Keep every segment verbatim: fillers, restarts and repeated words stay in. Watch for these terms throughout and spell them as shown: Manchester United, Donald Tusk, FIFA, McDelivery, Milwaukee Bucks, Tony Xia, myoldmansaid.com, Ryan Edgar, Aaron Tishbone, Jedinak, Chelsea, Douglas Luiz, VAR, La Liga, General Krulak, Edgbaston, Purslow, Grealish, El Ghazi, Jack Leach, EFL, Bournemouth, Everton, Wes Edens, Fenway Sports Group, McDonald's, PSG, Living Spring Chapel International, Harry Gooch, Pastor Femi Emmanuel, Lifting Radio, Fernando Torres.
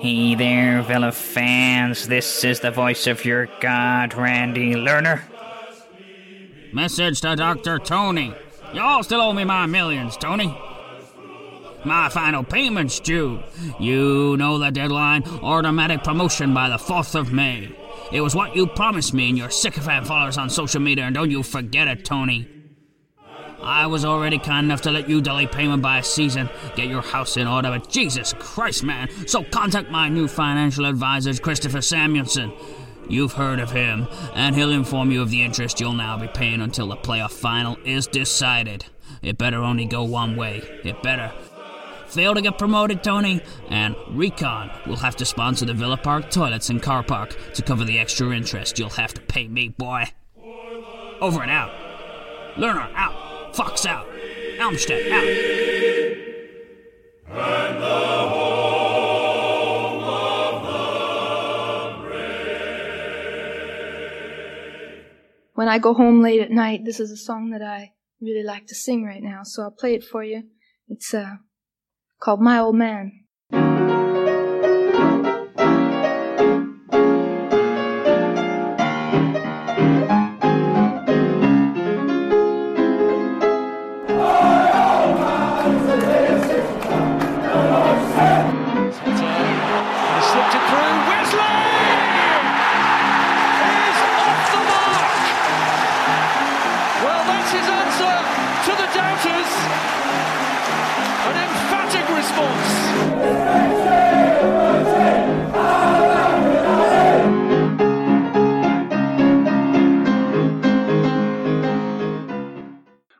Hey there, Villa fans, this is the voice of your god, Randy Lerner. Message to Doctor Tony. Y'all still owe me my millions, Tony. My final payment's due. You know the deadline, automatic promotion by the fourth of May. It was what you promised me and your sycophant followers on social media, and don't you forget it, Tony. I was already kind enough to let you delay payment by a season, get your house in order, but Jesus Christ, man. So contact my new financial advisor, Christopher Samuelson. You've heard of him, and he'll inform you of the interest you'll now be paying until the playoff final is decided. It better only go one way. It better fail to get promoted, Tony, and Recon will have to sponsor the Villa Park toilets and car park to cover the extra interest you'll have to pay me, boy. Over and out. Lerner, out. Fox out. Elmstead out. And the home of the brave. When I go home late at night, this is a song that I really like to sing right now, so I'll play it for you. It's uh, called My Old Man.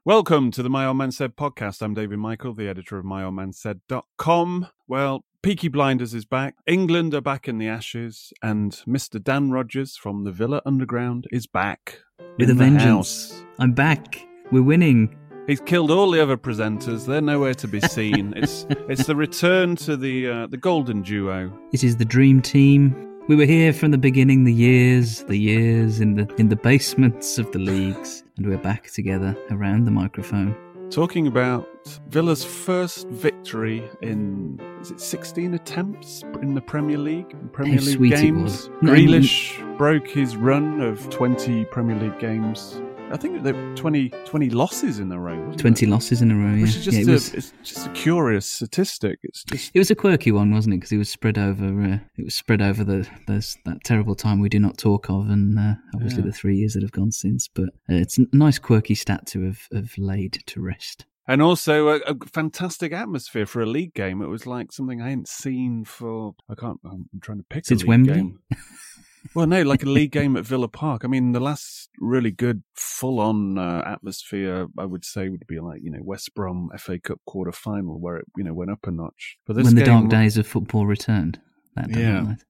Welcome to the My Old Man Said podcast. I'm David Michael, the editor of my old man said dot com. Well, Peaky Blinders is back, England are back in the Ashes, and Mister Dan Rogers from the Villa Underground is back. With a vengeance. House. I'm back. We're winning. He's killed all the other presenters. They're nowhere to be seen. it's it's the return to the uh, the golden duo. It is the dream team. We were here from the beginning, the years, the years in the in the basements of the leagues, and we're back together around the microphone. Talking about Villa's first victory in, is it sixteen attempts in the Premier League? In Premier How League games. Grealish no, I mean... broke his run of twenty Premier League games. I think there were twenty losses in a row. twenty it? losses in a row, yeah. Which is just, yeah, it a, was, it's just a curious statistic. It's just... It was a quirky one, wasn't it? Because it was spread over uh, it was spread over the those, that terrible time we do not talk of, and uh, obviously yeah. the three years that have gone since. But uh, it's a nice quirky stat to have, have laid to rest. And also a, a fantastic atmosphere for a league game. It was like something I hadn't seen for... I can't... I'm trying to pick Since a league Wembley? Game. Well, no, like a league game at Villa Park. I mean, the last really good full-on uh, atmosphere, I would say, would be like, you know, West Brom F A Cup quarter final, where it, you know, went up a notch. But this when the game, dark days of football returned. That yeah. Night.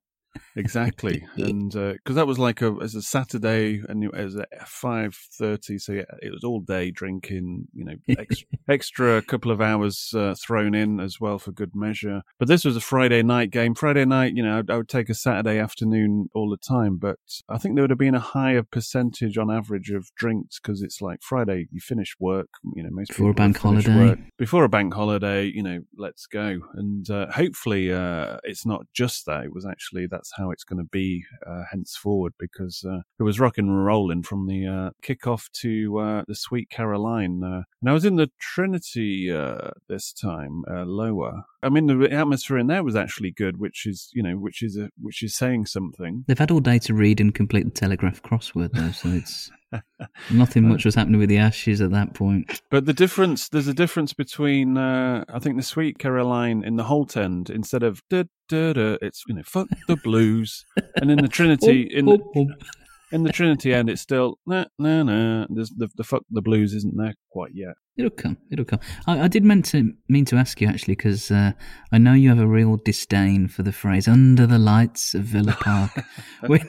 Exactly. And because uh, that was like a as a Saturday, and it was at five thirty, so yeah, it was all day drinking, you know, ex- extra couple of hours uh, thrown in as well for good measure. But this was a Friday night game. Friday night, you know, I'd, I would take a Saturday afternoon all the time, but I think there would have been a higher percentage on average of drinks, because it's like Friday, you finish work, you know, most before a bank holiday. Work. Before a bank holiday, you know, let's go. And uh, hopefully uh, it's not just that. It was actually that's how it's going to be uh, henceforward, because uh, it was rock and rolling from the uh, kickoff to uh, the Sweet Caroline. Uh, and I was in the Trinity uh, this time, uh, lower. I mean, the atmosphere in there was actually good, which is, you know, which is a, which is saying something. They've had all day to read and complete the Telegraph crossword, though, so it's... Nothing much was happening with the Ashes at that point. But the difference, there's a difference between, uh, I think, the Sweet Caroline in the Holt End, instead of, duh, duh, duh, it's, you know, fuck the blues. And in the Trinity, in the, in the Trinity end, it's still, nah, nah, nah. There's the, the fuck the blues isn't there quite yet. It'll come, it'll come. I, I did meant to, mean to ask you, actually, because uh, I know you have a real disdain for the phrase, under the lights of Villa Park. we,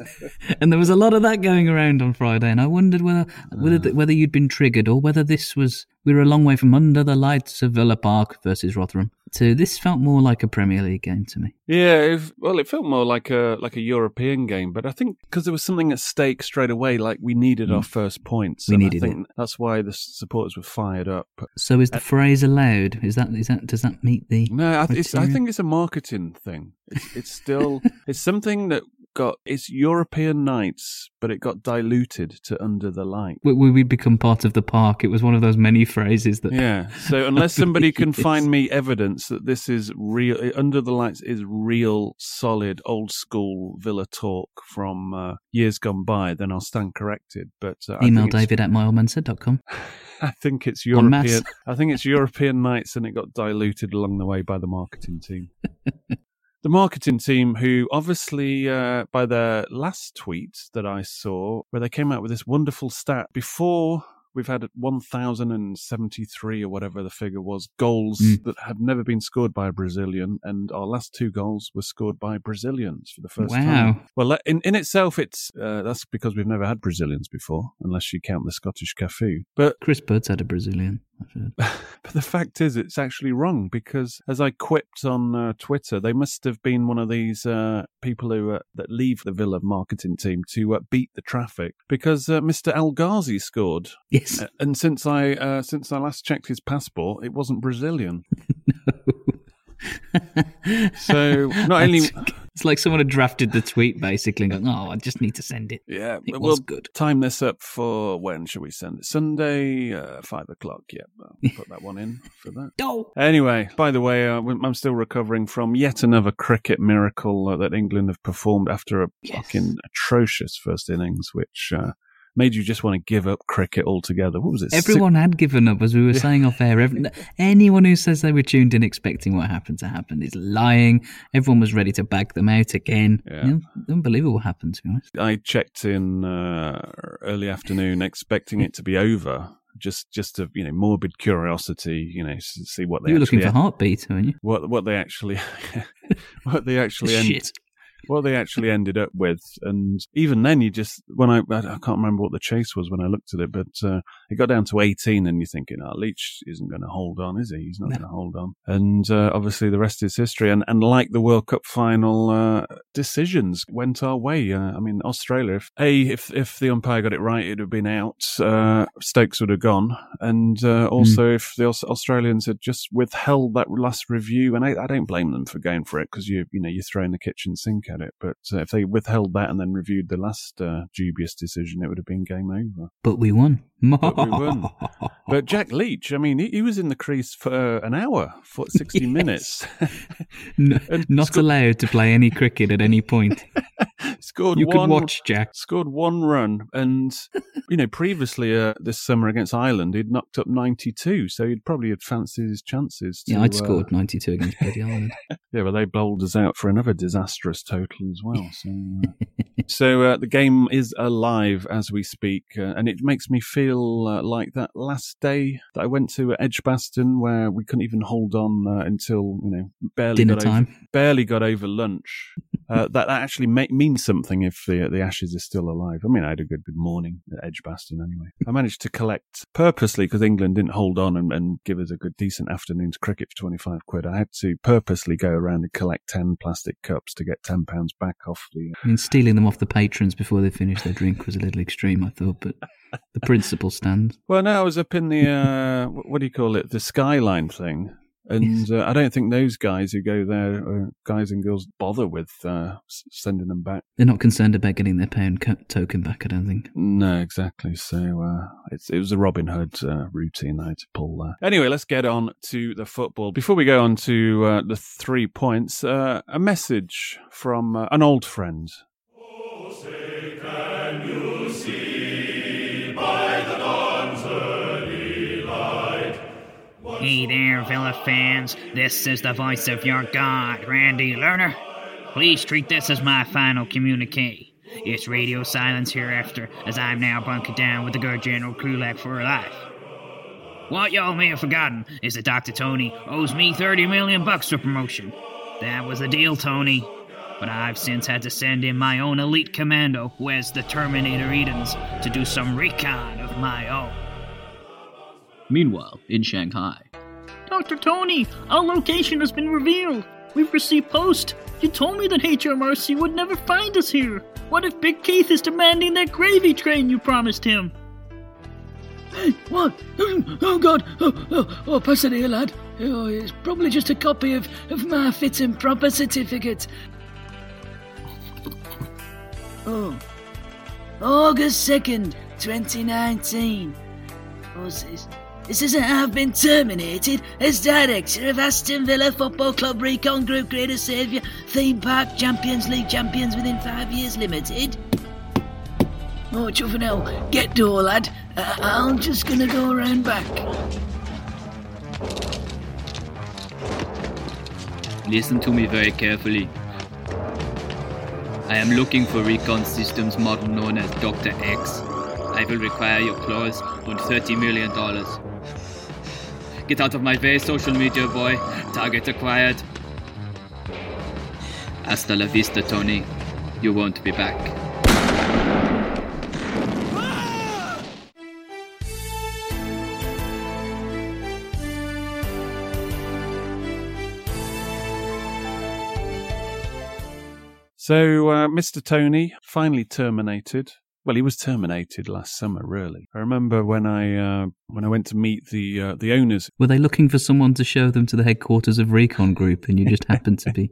and there was a lot of that going around on Friday, and I wondered whether whether, uh. whether you'd been triggered, or whether this was, we were a long way from under the lights of Villa Park versus Rotherham. So this felt more like a Premier League game to me. Yeah, if, well, it felt more like a like a European game, but I think because there was something at stake straight away, like we needed mm. our first points. We and needed I think it. That's why the supporters were fired up. So is the uh, phrase allowed? Is that is that does that meet the? No, I, it's, I think it's a marketing thing. It's, it's still it's something that got it's European nights, but it got diluted to under the light. We, we become part of the park. It was one of those many phrases that. Yeah. So unless somebody can find me evidence that this is real, under the lights is real, solid, old school Villa talk from uh, years gone by, then I'll stand corrected. But uh, email I think David at myold man said dot com. I think it's European. I think it's European nights, and it got diluted along the way by the marketing team. The marketing team, who obviously, uh, by their last tweet that I saw, where they came out with this wonderful stat before. We've had one thousand seventy-three or whatever the figure was, goals mm. that have never been scored by a Brazilian, and our last two goals were scored by Brazilians for the first wow. time. Well, in, in itself, it's uh, that's because we've never had Brazilians before, unless you count the Scottish Cafu. But Chris Bird's had a Brazilian. But the fact is, it's actually wrong, because as I quipped on uh, Twitter, they must have been one of these uh, people who uh, that leave the Villa marketing team to uh, beat the traffic, because uh, Mister El Ghazi scored. Yes, uh, and since I uh, since I last checked his passport, it wasn't Brazilian. No. So not only. It's like someone had drafted the tweet, basically, and going, oh, I just need to send it. Yeah, it was good. Time this up for, when shall we send it? Sunday, uh, five o'clock. Yeah, I'll put that one in for that. Oh. Anyway, by the way, uh, I'm still recovering from yet another cricket miracle uh, that England have performed after a yes. fucking atrocious first innings, which... Uh, made you just want to give up cricket altogether. What was it? Everyone Six- had given up, as we were yeah. saying off air. Every- anyone who says they were tuned in expecting what happened to happen is lying. Everyone was ready to bag them out again. Yeah. You know, unbelievable what happened, to be honest. I checked in uh, early afternoon expecting it to be over. Just, just a you know, morbid curiosity, you know, to see what they. You were looking for end- heartbeat, weren't you? What, what they actually, what they actually ended. Shit. What they actually ended up with, and even then, you just when I I can't remember what the chase was when I looked at it, but uh, it got down to eighteen, and you're thinking, "Oh, Leach isn't going to hold on, is he? He's not no. going to hold on." And uh, obviously, the rest is history. And, and like the World Cup final, uh, decisions went our way. Uh, I mean, Australia, if a if if the umpire got it right, it'd have been out. Uh, Stokes would have gone, and uh, also mm. if the Australians had just withheld that last review, and I, I don't blame them for going for it, because you you know you're throwing the kitchen sink out. It, but uh, if they withheld that and then reviewed the last uh, dubious decision, it would have been game over. But we won. But we won. But Jack Leach, I mean, he, he was in the crease for uh, an hour, for sixty yes. minutes. No, not sco- allowed to play any cricket at any point. Scored you one, could watch Jack. Scored one run, and you know, previously uh, this summer against Ireland, he'd knocked up ninety-two, so he'd probably had fancied his chances. To, yeah, I'd uh, scored ninety-two against bloody Ireland. Yeah, well, they bowled us out for another disastrous total as well. So, uh, so uh, the game is alive as we speak, uh, and it makes me feel uh, like that last day that I went to at Edgbaston, where we couldn't even hold on uh, until you know barely dinner got time, over, barely got over lunch. uh, that actually may- means something if the the Ashes is still alive. I mean, I had a good, good morning at Edgbaston anyway. I managed to collect purposely, because England didn't hold on and, and give us a good, decent afternoon's cricket for twenty-five quid. I had to purposely go around and collect ten plastic cups to get ten pounds back off the... I mean, stealing them off the patrons before they finished their drink was a little extreme, I thought, but... The principle stands. Well, no, I was up in the, uh, what do you call it, the skyline thing. And uh, I don't think those guys who go there, or guys and girls, bother with uh, sending them back. They're not concerned about getting their pound co- token back, I don't think. No, exactly. So uh, it's, it was a Robin Hood uh, routine I had to pull there. Anyway, let's get on to the football. Before we go on to uh, the three points, uh, a message from uh, an old friend. Oh, say can you see? Hey there, Villa fans. This is the voice of your god, Randy Lerner. Please treat this as my final communique. It's radio silence hereafter, as I'm now bunkered down with the good General Krulak for life. What y'all may have forgotten is that Doctor Tony owes me thirty million bucks for promotion. That was the deal, Tony. But I've since had to send in my own elite commando, Wes the Terminator Edens, to do some recon of my own. Meanwhile, in Shanghai. Doctor Tony, our location has been revealed. We've received post. You told me that H M R C would never find us here. What if Big Keith is demanding that gravy train you promised him? What? Oh, God. Oh, oh, oh, pass it here, lad. Oh, it's probably just a copy of, of my fit and proper certificate. Oh. August second, twenty nineteen. Oh, it's... This isn't I've been terminated as director of Aston Villa Football Club Recon Group Greater Saviour Theme Park Champions League Champions Within Five Years Limited. Oh, Chuffenell, get door, lad. I- I'm just going to go round back. Listen to me very carefully. I am looking for Recon Systems model known as Doctor X. I will require your claws on thirty million dollars. Get out of my way, social media boy. Target acquired. Hasta la vista, Tony. You won't be back. Ah! So, uh, Mister Tony, finally terminated. Well, he was terminated last summer, really. I remember when I uh, when I went to meet the uh, the owners. Were they looking for someone to show them to the headquarters of Recon Group, and you just happened to be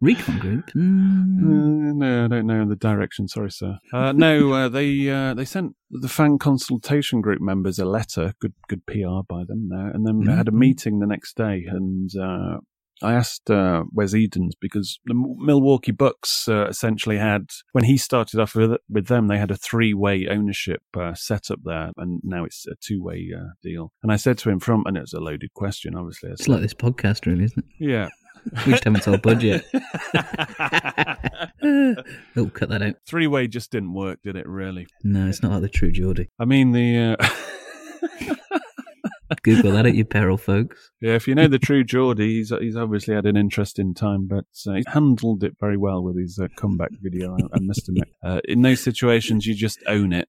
Recon Group? Mm. Uh, no, I don't know the direction. Sorry, sir. Uh, no, uh, they uh, they sent the fan consultation group members a letter. Good, good P R by them. Now, and then mm. I had a meeting the next day, and. Uh, I asked uh, Wes Edens because the Milwaukee Bucks uh, essentially had, when he started off with, with them, they had a three-way ownership uh, set up there, and now it's a two-way uh, deal. And I said to him from, and it was a loaded question, obviously. It's like this podcast, really, isn't it? Yeah. We just haven't told Bud yet. Oh, cut that out. Three-way just didn't work, did it, really? No, it's not like the true Geordie. I mean, the... Uh... Google that at your peril, folks. Yeah, if you know the true Geordie, he's, he's obviously had an interesting time, but uh, he handled it very well with his uh, comeback video, I, I must admit. Uh, in those situations, you just own it.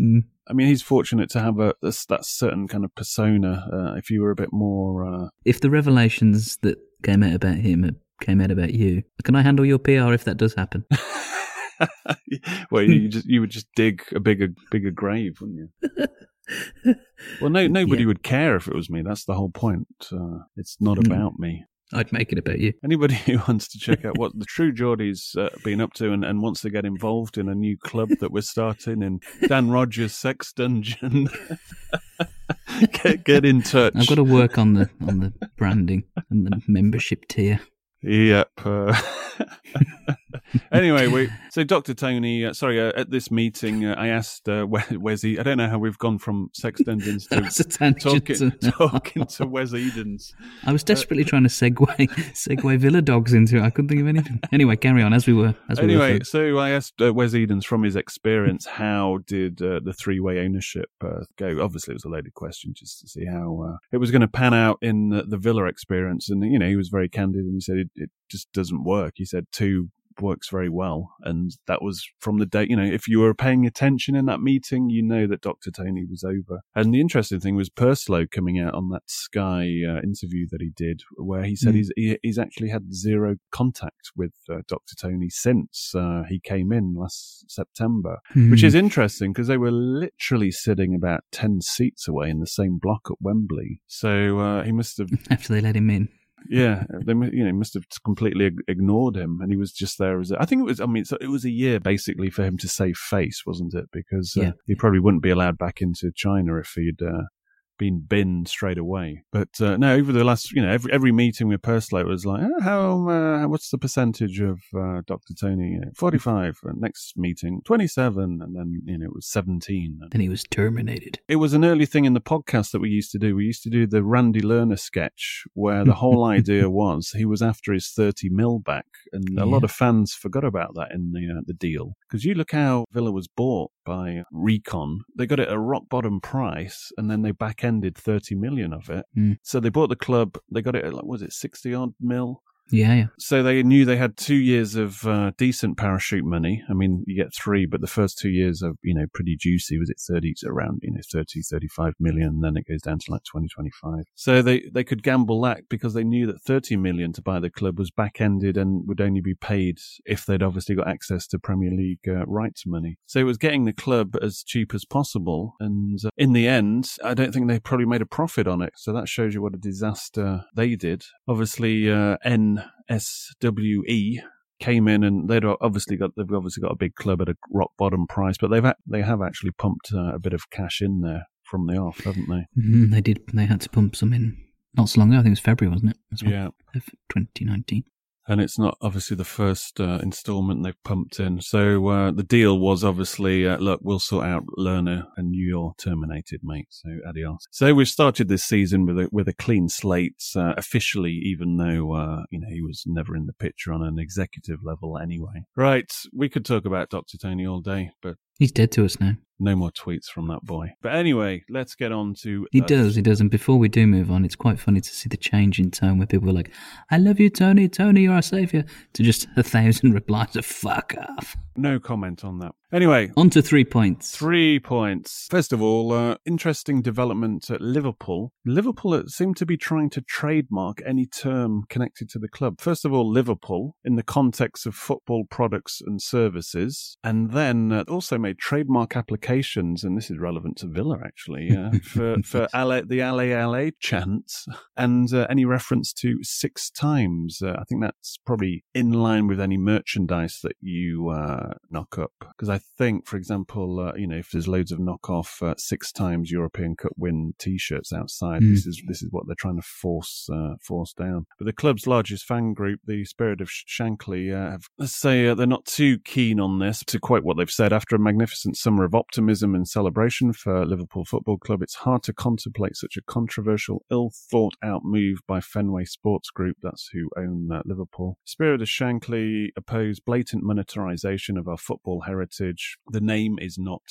Mm. I mean, he's fortunate to have a, a that certain kind of persona. Uh, if you were a bit more... Uh... If the revelations that came out about him came out about you, can I handle your P R if that does happen? Well, you, just, you would just dig a bigger, bigger grave, wouldn't you? Well, no, nobody yeah. would care if it was me. That's the whole point. Uh, it's not mm. about me. I'd make it about you. Anybody who wants to check out what the True Geordie's uh, been up to and, and wants to get involved in a new club that we're starting in Dan Rogers' Sex Dungeon, get, get in touch. I've got to work on the on the branding and the membership tier. Yep. Uh, anyway, we, so Doctor Tony, uh, sorry, uh, at this meeting, uh, I asked uh, Wes, I don't know how we've gone from sex dungeons to talking to, talking to Wes Edens. I was desperately uh, trying to segue segue Villa Dogs into it. I couldn't think of anything. Anyway, carry on as we were. As we anyway, were so I asked uh, Wes Edens from his experience, how did uh, the three-way ownership uh, go? Obviously, it was a loaded question just to see how uh, it was going to pan out in the, the Villa experience. And, you know, he was very candid and he said it, it just doesn't work. He said two works very well. And that was from the day, you know, if you were paying attention in that meeting, you know that Doctor Tony was over. And the interesting thing was Purslow coming out on that Sky uh, interview that he did, where he said mm. he's he, he's actually had zero contact with uh, Doctor Tony since uh, he came in last September, mm. which is interesting because they were literally sitting about ten seats away in the same block at Wembley. So uh, he must have... After they let him in. Yeah, they you know must have completely ignored him, and he was just there as a, I think it was. I mean, so it was a year basically for him to save face, wasn't it? Because uh, yeah. he probably wouldn't be allowed back into China if he'd uh, been binned straight away. But uh, no, over the last you know every every meeting with Purslow was like, oh, how uh, what's the percentage of uh, Doctor Tony? forty-five Next meeting, twenty-seven, and then you know it was seventeen. Then he was terminated. It was an early thing in the podcast that we used to do. We used to do the Randy Lerner sketch, where the whole idea was he was after his thirty mil back, and yeah. a lot of fans forgot about that in the, you know, the deal, because you look how Villa was bought by Recon. They got it at a rock bottom price, and then they back ended thirty million of it. Mm. So they bought the club, they got it at, like, was it sixty odd mil? Yeah, yeah. So they knew they had two years of uh, decent parachute money. I mean, you get three, but the first two years are, you know, pretty juicy. Was it thirty, around, you know, thirty, thirty-five million, and then it goes down to like twenty, twenty-five. So they, they could gamble that because they knew that thirty million to buy the club was back-ended and would only be paid if they'd obviously got access to Premier League uh, rights money. So it was getting the club as cheap as possible. And uh, in the end, I don't think they probably made a profit on it. So that shows you what a disaster they did. Obviously, uh, N. S W E came in, and they'd obviously got they've obviously got a big club at a rock bottom price, but they've they have actually pumped uh, a bit of cash in there from the off, haven't they? Mm, they did. They had to pump some in not so long ago. I think it was February, wasn't it? That's yeah, twenty nineteen. And it's not obviously the first uh, instalment they've pumped in. So uh, the deal was obviously, uh, look, we'll sort out Lerner and you're terminated, mate. So adios. So we've started this season with a, with a clean slate uh, officially, even though uh, you know he was never in the picture on an executive level anyway. Right, we could talk about Doctor Tony all day, but he's dead to us now. No more tweets from that boy. But anyway, let's get on to... He uh, does, he does. And before we do move on, it's quite funny to see the change in tone where people are like, I love you, Tony. Tony, you're our saviour. To just a thousand replies of fuck off. No comment on that. Anyway. On to three points. Three points. First of all, uh, interesting development at Liverpool. Liverpool seemed to be trying to trademark any term connected to the club. First of all, Liverpool, in the context of football products and services. And then uh, also made trademark applications, and this is relevant to Villa, actually, uh, for, for Ale, the Ale Ale chant, and uh, any reference to six times. Uh, I think that's probably in line with any merchandise that you uh, knock up. Because I I think, for example, uh, you know, if there's loads of knockoff uh, six times European Cup win T-shirts outside, mm. this is this is what they're trying to force uh, force down. But the club's largest fan group, the Spirit of Shankly, uh, have, let's say uh, they're not too keen on this. To quote what they've said, after a magnificent summer of optimism and celebration for Liverpool Football Club, it's hard to contemplate such a controversial, ill-thought-out move by Fenway Sports Group, that's who own uh, Liverpool. Spirit of Shankly oppose blatant monetarisation of our football heritage. The name is not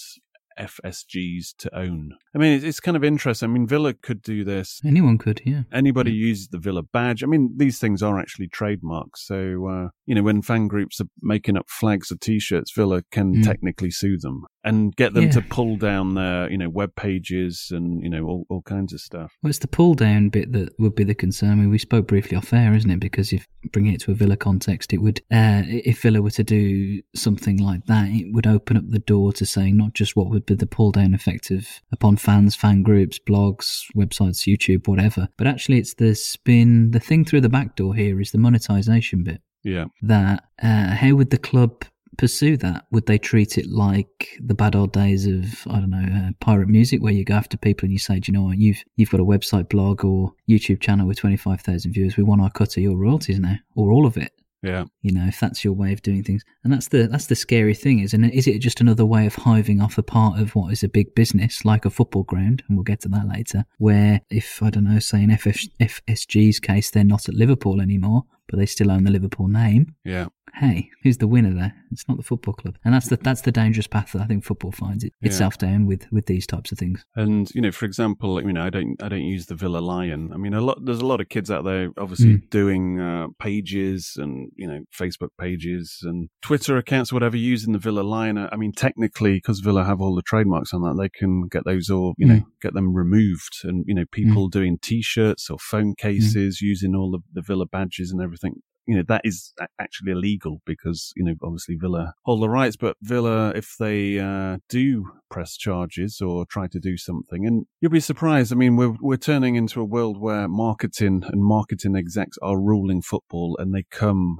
F S G's to own. I mean, it's, it's kind of interesting. I mean, Villa could do this. Anyone could, yeah. Anybody yeah. uses the Villa badge. I mean, these things are actually trademarks. So, uh, you know, when fan groups are making up flags or T-shirts, Villa can mm. technically sue them and get them yeah. to pull down their, you know, web pages and, you know, all, all kinds of stuff. Well, it's the pull down bit that would be the concern. I mean, we spoke briefly off air, isn't it? Because if bringing it to a Villa context, it would, uh, if Villa were to do something like that, it would open up the door to saying not just what would be the pull down effect of upon fans, fan groups, blogs, websites, YouTube, whatever. But actually, it's the spin, the thing through the back door here is the monetization bit. Yeah. That, uh, how would the club pursue that? Would they treat it like the bad old days of, I don't know, uh, pirate music, where you go after people and you say, do you know what, you've you've got a website, blog, or YouTube channel with twenty-five thousand viewers, we want our cut of your royalties now, or all of it? Yeah, you know, if that's your way of doing things, and that's the that's the scary thing, is, and is it just another way of hiving off a part of what is a big business like a football ground? And we'll get to that later. Where if I don't know, say in F F, F S G's case, they're not at Liverpool anymore, but they still own the Liverpool name. Yeah, hey, who's the winner there? It's not the football club. And that's the, that's the dangerous path that I think football finds it, yeah. itself down with, with these types of things. And, you know, for example, you know, I don't I don't use the Villa Lion. I mean, a lot there's a lot of kids out there obviously mm. doing uh, pages and, you know, Facebook pages and Twitter accounts, whatever, using the Villa Lion. I mean, technically, because Villa have all the trademarks on that, they can get those or, you mm. know, get them removed. And, you know, people mm. doing T-shirts or phone cases, mm. using all the, the Villa badges and everything. You know, that is actually illegal because, you know, obviously Villa hold the rights, but Villa, if they uh, do press charges or try to do something, and you'll be surprised. I mean, we're we're turning into a world where marketing and marketing execs are ruling football, and they come,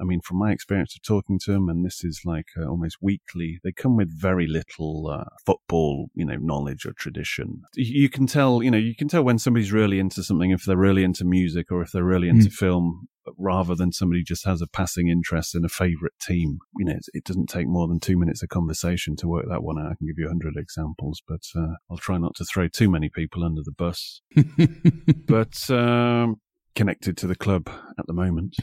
I mean, from my experience of talking to them, and this is like uh, almost weekly, they come with very little uh, football, you know, knowledge or tradition. You can tell, you know, you can tell when somebody's really into something, if they're really into music or if they're really into mm. film, rather than somebody just has a passing interest in a favourite team. You know, it doesn't take more than two minutes of conversation to work that one out. I can give you a hundred examples, but uh, I'll try not to throw too many people under the bus. But um, connected to the club at the moment.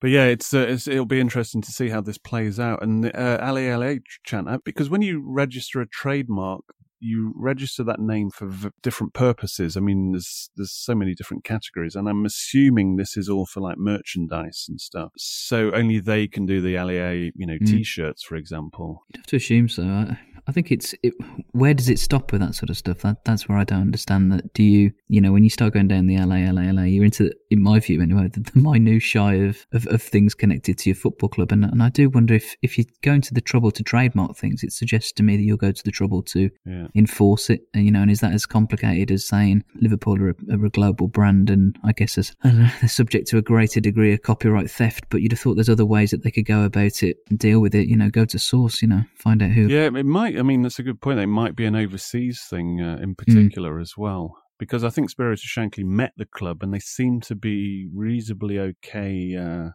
But yeah, it's, uh, it's it'll be interesting to see how this plays out. And uh, L A L A chant, because when you register a trademark, you register that name for v- different purposes. I mean, there's there's so many different categories, and I'm assuming this is all for like merchandise and stuff. So only they can do the L A A, you know, mm. T-shirts, for example. You'd have to assume so. I, I think it's it, where does it stop with that sort of stuff? That that's where I don't understand that. Do you you know when you start going down the L A L A L A, you're into the, in my view anyway, the, the minutiae of, of of things connected to your football club, and and I do wonder if if you're going to the trouble to trademark things, it suggests to me that you'll go to the trouble to. Yeah. enforce it, and you know, and is that as complicated as saying Liverpool are a, are a global brand, and I guess as, I don't know, they're subject to a greater degree of copyright theft, but you'd have thought there's other ways that they could go about it and deal with it, you know, go to source, you know, find out who. Yeah, it might, I mean, that's a good point. It might be an overseas thing uh, in particular mm. as well. Because I think Spirit of Shankly met the club and they seem to be reasonably okay. Uh,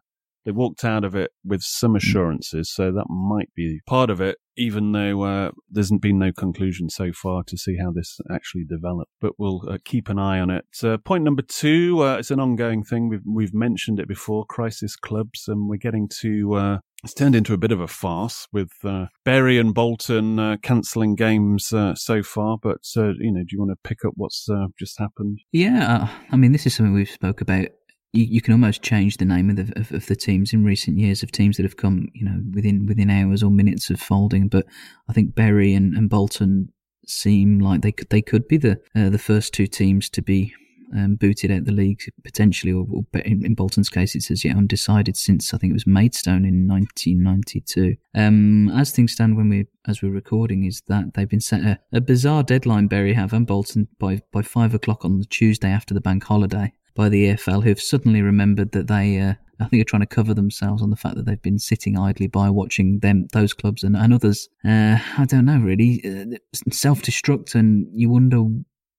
they walked out of it with some assurances, so that might be part of it, even though uh, there's been no conclusion so far to see how this actually develops. But we'll uh, keep an eye on it. Uh, point number two, uh, it's an ongoing thing. We've, we've mentioned it before, crisis clubs, and we're getting to... Uh, It's turned into a bit of a farce with uh, Bury and Bolton uh, cancelling games uh, so far. But, uh, you know, do you want to pick up what's uh, just happened? Yeah, uh, I mean, this is something we've spoke about. You, you can almost change the name of the, of, of the teams in recent years, of teams that have come, you know, within within hours or minutes of folding. But I think Bury and, and Bolton seem like they could, they could be the uh, the first two teams to be... Um, booted out the league potentially, or, or in, in Bolton's case, it says yet yeah, undecided since I think it was Maidstone in nineteen ninety-two. Um, as things stand, when we as we're recording, is that they've been set a, a bizarre deadline. Bury have and Bolton by by five o'clock on the Tuesday after the bank holiday by the E F L, who have suddenly remembered that they. Uh, I think they're trying to cover themselves on the fact that they've been sitting idly by watching them, those clubs and, and others. Uh, I don't know, really. Uh, self-destruct, and you wonder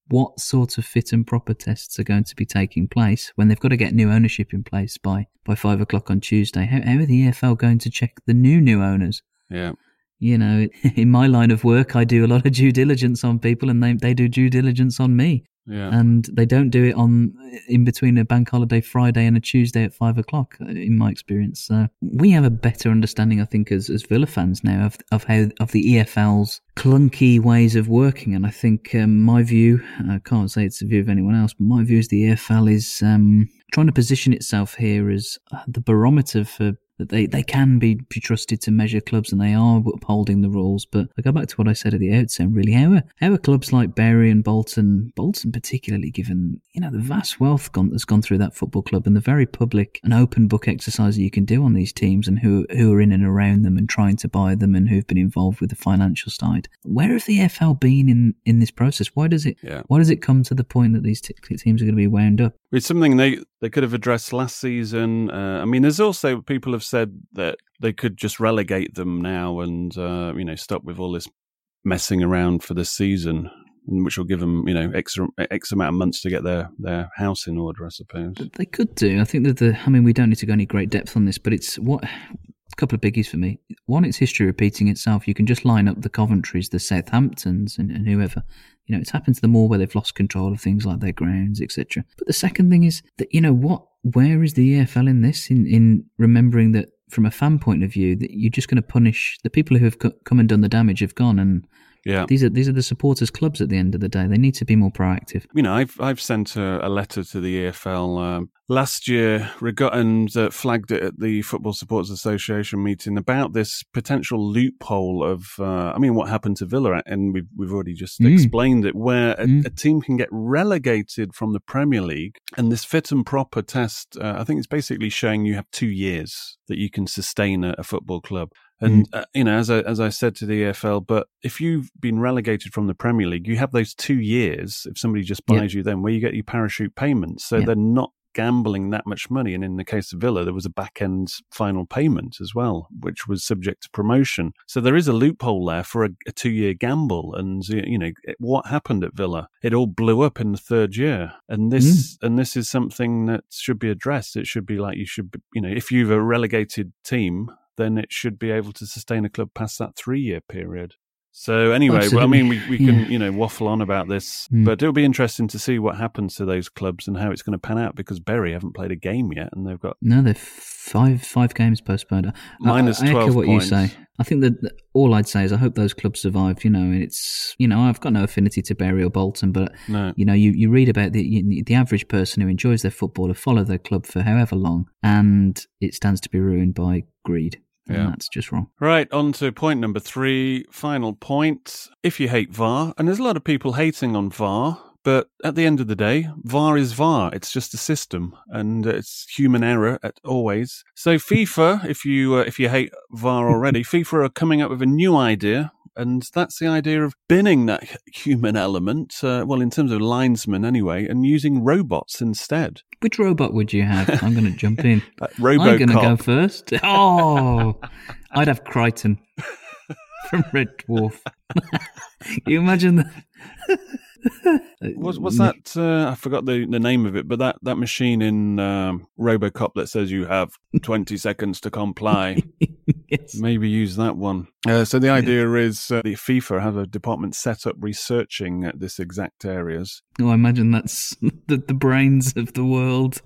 what sort of fit and proper tests are going to be taking place when they've got to get new ownership in place by, by five o'clock on Tuesday. How, how are the E F L going to check the new, new owners? Yeah. You know, in my line of work, I do a lot of due diligence on people, and they they do due diligence on me. Yeah. And they don't do it on in between a bank holiday Friday and a Tuesday at five o'clock, in my experience. So we have a better understanding, I think, as, as Villa fans now of of how of the E F L's clunky ways of working. And I think um, my view, I can't say it's the view of anyone else, but my view is the E F L is um, trying to position itself here as the barometer for. That they, they can be trusted to measure clubs, and they are upholding the rules. But I go back to what I said at the outset, really. How are, how are clubs like Bury and Bolton, Bolton particularly, given you know the vast wealth gone, that's gone through that football club, and the very public and open book exercise that you can do on these teams and who who are in and around them and trying to buy them and who've been involved with the financial side? Where have the E F L been in, in this process? Why does it yeah. why does it come to the point that these t- teams are going to be wound up? It's something they, they could have addressed last season. Uh, I mean, there's also people have said that they could just relegate them now and uh, you know stop with all this messing around for this season, which will give them you know x, x amount of months to get their, their house in order, I suppose. But they could do. I think that the. I mean, we don't need to go any great depth on this, but it's what. A couple of biggies for me. One, it's history repeating itself. You can just line up the Coventries, the Southamptons, and, and whoever. You know, it's happened to them all where they've lost control of things like their grounds, et cetera. But the second thing is that, you know, what, where is the E F L in this? In in remembering that from a fan point of view, that you're just going to punish the people who have co- come and done the damage have gone, and yeah. these are these are the supporters' clubs at the end of the day. They need to be more proactive. You know, I've I've sent a, a letter to the E F L um, last year, and uh, flagged it at the Football Supporters Association meeting about this potential loophole of, uh, I mean, what happened to Villa, and we've we've already just mm. explained it, where a, mm. a team can get relegated from the Premier League, and this fit and proper test, uh, I think it's basically showing you have two years that you can sustain a, a football club. And, mm. uh, you know, as I, as I said to the E F L, but if you've been relegated from the Premier League, you have those two years, if somebody just buys yeah. you then, where you get your parachute payments. So yeah. they're not gambling that much money. And in the case of Villa, there was a back-end final payment as well, which was subject to promotion. So there is a loophole there for a, a two-year gamble. And, you know, it, what happened at Villa? It all blew up in the third year. And this mm. and this is something that should be addressed. It should be like you should, be, you know, if you've a relegated team, then it should be able to sustain a club past that three-year period. So anyway, well, I mean, we, we can, yeah. you know, waffle on about this, mm. but it'll be interesting to see what happens to those clubs and how it's going to pan out, because Bury haven't played a game yet and they've got... No, they've five five games postponed. Minus I, I twelve echo what points. You say. I think that, that all I'd say is I hope those clubs survive, you know, and it's, you know, I've got no affinity to Bury or Bolton, but, no. you know, you, you read about the you, the average person who enjoys their football or follow their club for however long, and it stands to be ruined by greed. Yeah, and that's just wrong. Right, on to point number three, final point. If you hate V A R, and there's a lot of people hating on V A R, but at the end of the day, V A R is V A R. It's just a system, and it's human error at always. So FIFA, if you uh, if you hate V A R already, FIFA are coming up with a new idea. And that's the idea of binning that human element, uh, well, in terms of linesmen anyway, and using robots instead. Which robot would you have? I'm going to jump in. Robocop. I'm going to go first. Oh, I'd have Crichton from Red Dwarf. You imagine that? What's, what's that? Uh, I forgot the, the name of it, but that, that machine in um, Robocop that says you have twenty seconds to comply. Yes. Maybe use that one. Uh, so the idea is uh, the FIFA have a department set up researching uh, this exact areas. Oh, I imagine that's the, the brains of the world.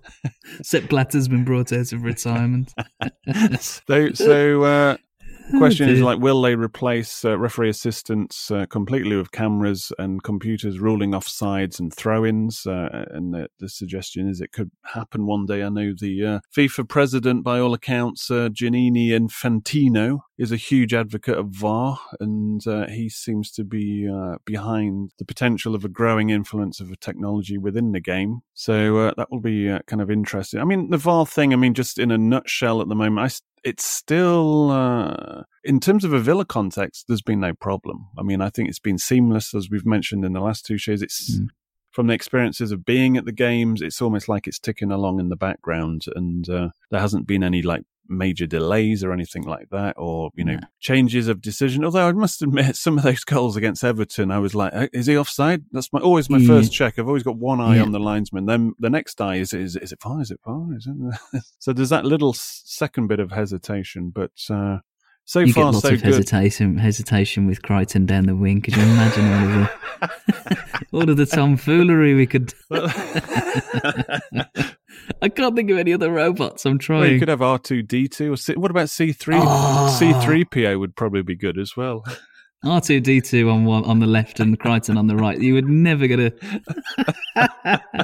Sepp Blatter's been brought out of retirement. so, so uh, question oh, is like, will they replace uh, referee assistants uh, completely with cameras and computers ruling offsides and throw-ins? Uh, and the, the suggestion is it could happen one day. I know the uh, FIFA president, by all accounts, uh, Giannini Infantino, is a huge advocate of V A R, and uh, he seems to be uh, behind the potential of a growing influence of a technology within the game. So uh, that will be uh, kind of interesting. I mean, the V A R thing, I mean, just in a nutshell at the moment, I st- it's still, uh, in terms of a Villa context, there's been no problem. I mean, I think it's been seamless, as we've mentioned in the last two shows. It's mm. from the experiences of being at the games, it's almost like it's ticking along in the background, and uh, there hasn't been any like major delays or anything like that, or you know yeah. changes of decision. Although I must admit, some of those goals against Everton, I was like, is he offside? That's my always my yeah. first check. I've always got one eye yeah. on the linesman, then the next eye is is, is it far is it far is it so there's that little second bit of hesitation, but uh so you far get lots so of good hesitation hesitation with Crichton down the wing. Could you imagine all of the all of the tomfoolery we could I can't think of any other robots. I'm trying. Well, you could have R two D two. Or C- what about C three? Oh. C three P O would probably be good as well. R two D two on one, on the left and Crichton on the right. You would never get a...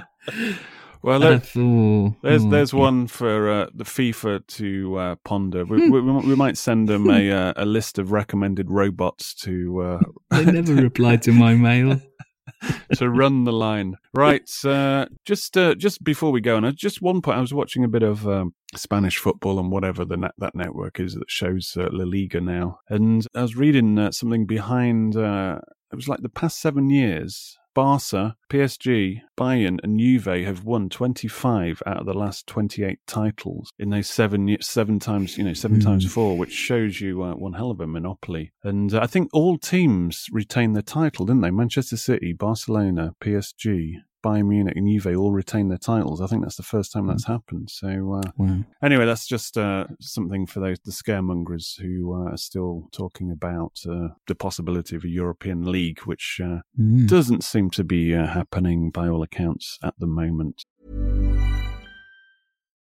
Well, there's oh, there's, there's yeah. one for uh, the FIFA to uh, ponder. We, we, we might send them a uh, a list of recommended robots to... Uh, they never reply to my mail. To run the line. Right, uh, just uh, just before we go on, just one point, I was watching a bit of um, Spanish football and whatever the net, that network is that shows uh, La Liga now, and I was reading uh, something behind, uh, it was like the past seven years, Barca, P S G, Bayern and Juve have won twenty-five out of the last twenty-eight titles in those seven seven times, you know, seven mm. times four, which shows you uh, one hell of a monopoly. And uh, I think all teams retained their title, didn't they? Manchester City, Barcelona, P S G, Bayern Munich and Juve all retain their titles. I think that's the first time that's happened. So uh, wow. anyway, that's just uh, something for those the scaremongers who uh, are still talking about uh, the possibility of a European league, which uh, mm. doesn't seem to be uh, happening by all accounts at the moment.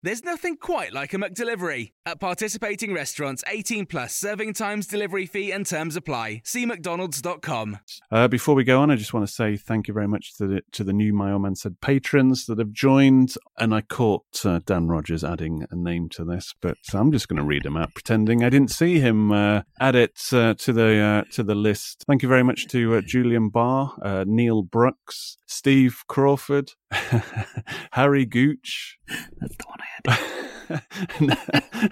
There's nothing quite like a McDelivery. At participating restaurants, eighteen plus, serving times, delivery fee and terms apply. See mcdonalds dot com. Uh, before we go on, I just want to say thank you very much to the, to the new My Old Man Said patrons that have joined. And I caught uh, Dan Rogers adding a name to this, but I'm just going to read him out, pretending I I didn't see him uh, add it uh, to the uh, to the list. Thank you very much to uh, Julian Barr, uh, Neil Brooks, Steve Crawford, Harry Gooch. That's the one I had. and,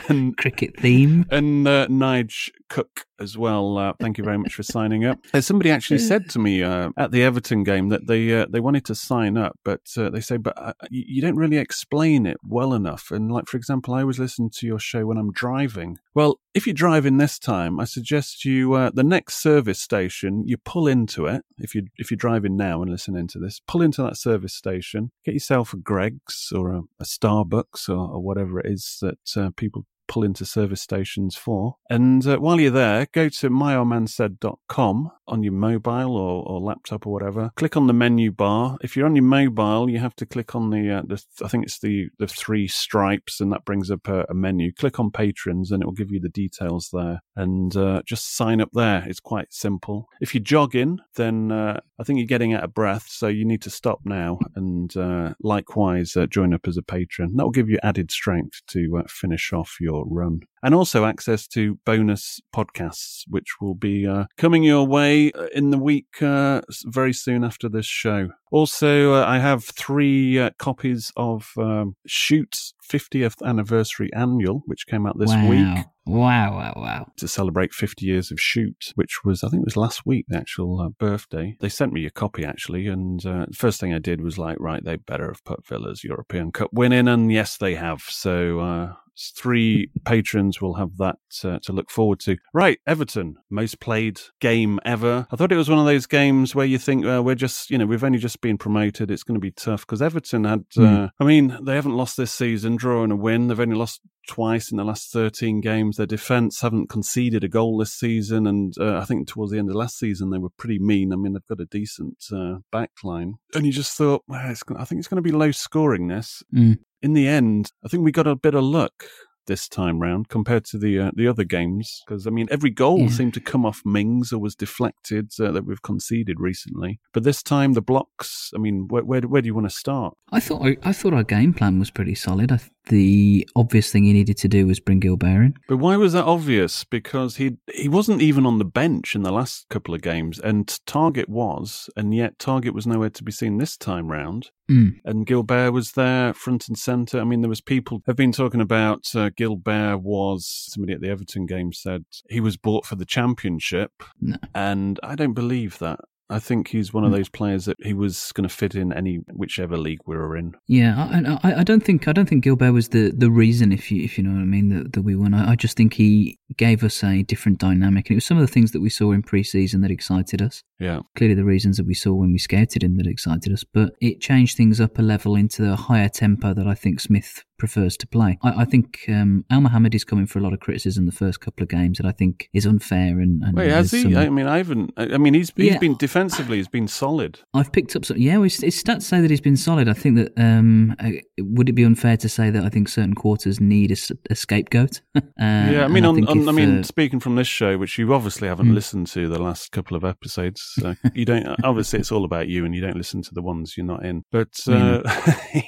and, cricket theme. And uh, Nige Cook as well. Uh, thank you very much for signing up. Uh, somebody actually said to me uh, at the Everton game that they uh, they wanted to sign up, but uh, they say, but uh, you don't really explain it well enough. And like, for example, I always listen to your show when I'm driving. Well, if you're driving this time, I suggest you, uh, the next service station, you pull into it. If, you, if you're driving now and listening to this, pull into that service station, get yourself a Greggs or a, a Starbucks or, or whatever it is that uh, people pull into service stations for. And uh, while you're there, go to my old man said dot com on your mobile or, or laptop or whatever. Click on the menu bar. If you're on your mobile, you have to click on the, uh, the I think it's the, the three stripes, and that brings up a, a menu. Click on Patrons and it will give you the details there. And uh, just sign up there. It's quite simple. If you're jogging, then uh, I think you're getting out of breath, so you need to stop now. And uh, likewise, uh, join up as a patron. That will give you added strength to uh, finish off your run. And also access to bonus podcasts, which will be uh, coming your way in the week uh, very soon after this show. Also, uh, I have three uh, copies of um, Shoot's fiftieth Anniversary Annual, which came out this wow. week. Wow, wow, wow. To celebrate fifty years of Shoot, which was, I think it was last week, the actual uh, birthday. They sent me a copy, actually, and uh, the first thing I did was like, right, they better have put Villa's European Cup winning, and yes, they have. So uh, three patrons will have that uh, to look forward to. Right, Everton, most played game ever. I thought it was one of those games where you think, uh, we're just, you know, we've only just been promoted, it's going to be tough, because Everton had, uh, mm. I mean, they haven't lost this season, draw and a win, they've only lost twice in the last thirteen games. Their defence haven't conceded a goal this season, and uh, I think towards the end of last season they were pretty mean. I mean, they've got a decent uh, back line. And you just thought, well, it's, I think it's going to be low scoring this. Mm. In the end, I think we got a bit of luck this time round compared to the uh, the other games, because I mean every goal yeah. seemed to come off Mings or was deflected uh, that we've conceded recently. But this time the blocks, I mean, where where, where do you want to start? I thought I, I thought our game plan was pretty solid. I th- the obvious thing he needed to do was bring Guilbert in. But why was that obvious? Because he he wasn't even on the bench in the last couple of games, and Targett was, and yet Targett was nowhere to be seen this time round. Mm. And Guilbert was there front and centre. I mean, there was people have been talking about uh, Guilbert was, somebody at the Everton game said he was bought for the championship. No. And I don't believe that. I think he's one of those players that he was going to fit in any whichever league we were in. Yeah, I, I, I don't think I don't think Guilbert was the, the reason, if you if you know what I mean, that, that we won. I, I just think he gave us a different dynamic, and it was some of the things that we saw in pre-season that excited us. Yeah. Clearly the reasons that we saw when we scouted him that excited us, but it changed things up a level into the higher tempo that I think Smith prefers to play. I, I think um, Al Mohamed is coming for a lot of criticism the first couple of games that I think is unfair. And, and Wait, has he? Some... I mean, I haven't... I mean, he's, he's yeah. been defensively, he's been solid. I've picked up some... Yeah, well, his, his stats say that he's been solid. I think that... Um, would it be unfair to say that I think certain quarters need a, a scapegoat? uh, yeah, I mean, I, on, on, if, I mean, uh, speaking from this show, which you obviously haven't hmm. listened to the last couple of episodes, so you don't... Obviously, it's all about you and you don't listen to the ones you're not in. But... Uh,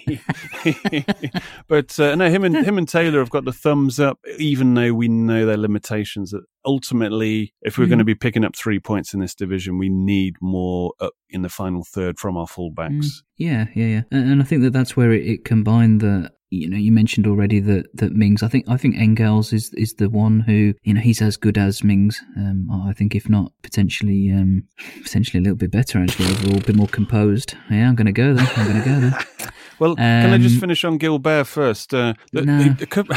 yeah. but But uh, no, him and him and Taylor have got the thumbs up, even though we know their limitations. That ultimately, if we're mm. going to be picking up three points in this division, we need more up in the final third from our fullbacks. Mm. Yeah, yeah, yeah. And, and I think that that's where it, it combined the. You know, you mentioned already that, that Mings. I think I think Engels is, is the one who, you know, he's as good as Mings. Um, I think if not potentially um, potentially a little bit better actually overall, a bit more composed. Yeah, I'm going to go there. I'm going to go there. Well, um, can I just finish on Guilbert first? Uh, the, no, the, the cup-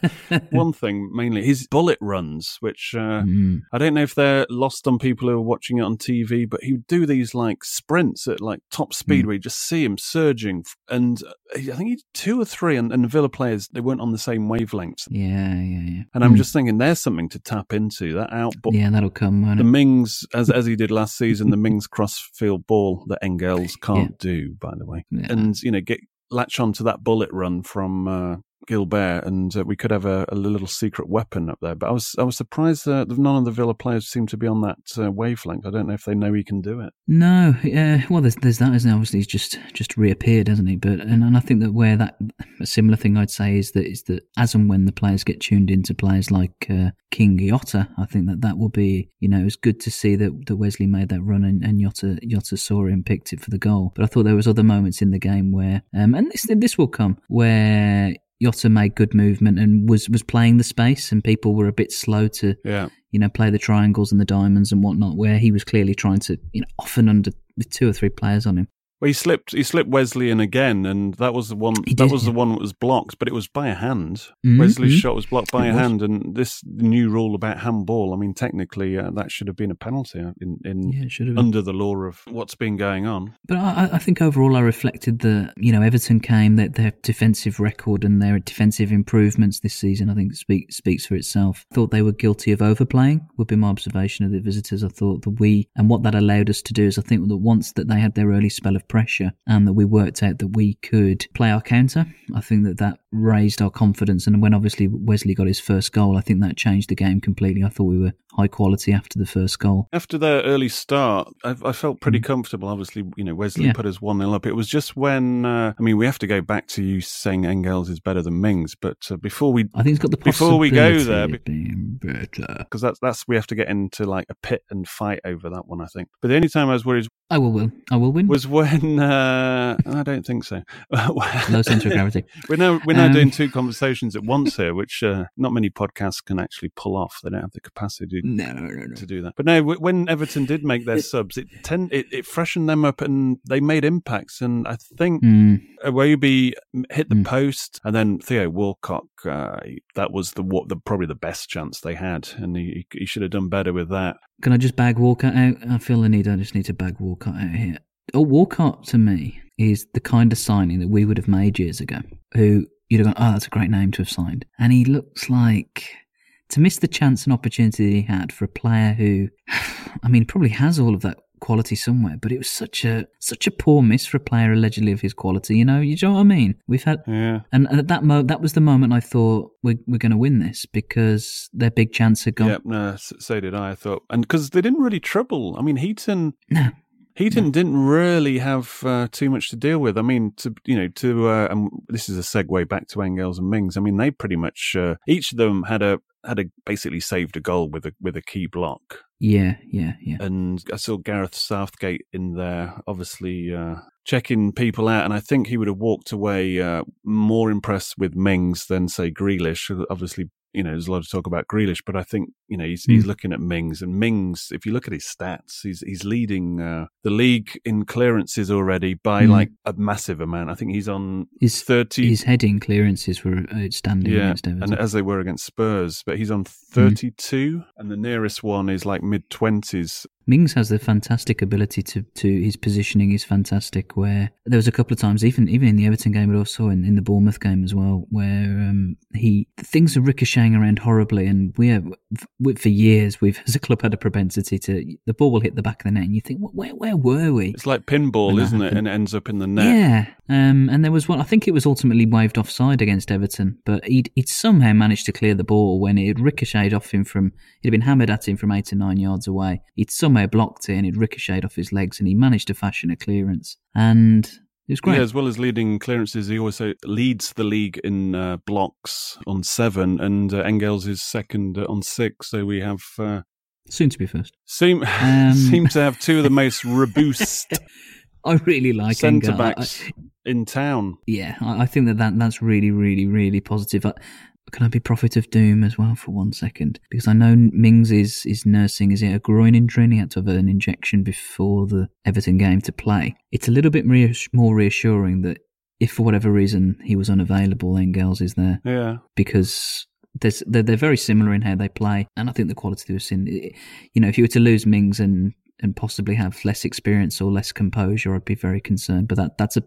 he's rude. One thing mainly, his bullet runs, which uh, mm. I don't know if they're lost on people who are watching it on T V, but he would do these like sprints at like top speed mm. where you just see him surging and. I think he did two or three, and, and Villa players, they weren't on the same wavelengths. Yeah, yeah, yeah. And I'm mm. just thinking there's something to tap into, that out. But yeah, that'll come. Won't the it? Mings, as as he did last season, the Mings cross-field ball that Engels can't yeah. do, by the way. Yeah. And, you know, get latch on to that bullet run from... Uh, Guilbert, and uh, we could have a, a little secret weapon up there. But I was I was surprised that none of the Villa players seem to be on that uh, wavelength. I don't know if they know he can do it. No, uh, well, there's, there's that, isn't there? Obviously, he's just just reappeared, hasn't he? But and, and I think that where that a similar thing I'd say is that is that as and when the players get tuned into players like uh, King Jota, I think that that will be, you know, it was good to see that, that Wesley made that run and, and Jota Jota saw it and picked it for the goal. But I thought there was other moments in the game where, um, and this this will come where. Jota made good movement and was, was playing the space, and people were a bit slow to, yeah. you know, play the triangles and the diamonds and whatnot, where he was clearly trying to, you know, often under with two or three players on him. Well, he slipped. He slipped Wesley in again, and that was the one. He that did, was yeah. the one that was blocked, but it was by a hand. Mm-hmm. Wesley's mm-hmm. shot was blocked by it a was. hand, and this new rule about handball. I mean, technically, uh, that should have been a penalty in, in yeah, under the law of what's been going on. But I, I think overall, I reflected that, you know, Everton came that their defensive record and their defensive improvements this season. I think speak, speaks for itself. I thought they were guilty of overplaying. Would be my observation of the visitors. I thought that we and what that allowed us to do is, I think that once that they had their early spell of pressure and that we worked out that we could play our counter. I think that that raised our confidence, and when obviously Wesley got his first goal, I think that changed the game completely. I thought we were high quality after the first goal. After their early start, I, I felt pretty mm. comfortable. Obviously, you know, Wesley yeah. put us one nil up. It was just when, uh, I mean, we have to go back to you saying Engels is better than Mings, but uh, before we I think it's got the before we go there, because that's, that's we have to get into like a pit and fight over that one, I think. But the only time I was worried I will win. I will win. Was when uh, I don't think so. Low centre of gravity. We're now we're now um, doing two conversations at once here, which uh, not many podcasts can actually pull off. They don't have the capacity no, no, no. to do that. But no, when Everton did make their subs, it, ten, it it freshened them up and they made impacts. And I think mm. Iwobi hit the mm. post, and then Theo Walcott. Uh, that was the, what, the probably the best chance they had, and he he should have done better with that. Can I just bag Walcott out? I feel the need. I just need to bag Walcott out here. Oh, Walcott to me is the kind of signing that we would have made years ago. Who you'd have gone, oh, that's a great name to have signed. And he looks like to miss the chance and opportunity he had for a player who, I mean, probably has all of that quality somewhere, but it was such a such a poor miss for a player allegedly of his quality. You know, you know what I mean. We've had, yeah. and at that moment, that was the moment I thought we're we're going to win this because their big chance had gone. Yep, no, so did I. I thought, and because they didn't really trouble. I mean, Heaton. No. Heaton yeah. didn't really have uh, too much to deal with. I mean, to you know, to uh, and this is a segue back to Engels and Mings. I mean, they pretty much uh, each of them had a had a basically saved a goal with a with a key block. Yeah, yeah, yeah. And I saw Gareth Southgate in there, obviously uh, checking people out, and I think he would have walked away uh, more impressed with Mings than say Grealish, obviously. you know, there's a lot of talk about Grealish, but I think, you know, he's, mm. he's looking at Mings, and Mings, if you look at his stats, he's he's leading uh, the league in clearances already by mm. like a massive amount. I think he's on his, thirty. His heading clearances were outstanding yeah, against Everton. And as they were against Spurs, but he's on thirty-two mm. and the nearest one is like mid-twenties. Mings has the fantastic ability to, to his positioning is fantastic, where there was a couple of times, even even in the Everton game, but also in, in the Bournemouth game as well, where um, he things are ricocheting around horribly, and we have, for years we've as a club had a propensity to, the ball will hit the back of the net and you think, where where were we? It's like pinball, isn't it? And it ends up in the net. Yeah. Um, and there was one, I think it was ultimately waved offside against Everton, but he'd, he'd somehow managed to clear the ball when it had ricocheted off him from, it had been hammered at him from eight or nine yards away. He'd somehow blocked it and it ricocheted off his legs and he managed to fashion a clearance. And it was great. Yeah, as well as leading clearances, he also leads the league in uh, blocks on seven, and uh, Engels is second on six, so we have... Uh, soon to be first. Seem, um, seem to have two of the most robust... I really like Engels. Centre-backs I, I, in town. Yeah, I, I think that, that that's really, really, really positive. I, can I be prophet of doom as well for one second? Because I know Mings is, is nursing, is it a groin injury? He had to have an injection before the Everton game to play. It's a little bit re- more reassuring that if for whatever reason he was unavailable, Engels is there. Yeah. Because... There's, they're, they're very similar in how they play, and I think the quality we've seen, you know, if you were to lose Mings and, and possibly have less experience or less composure, I'd be very concerned, but that that's a,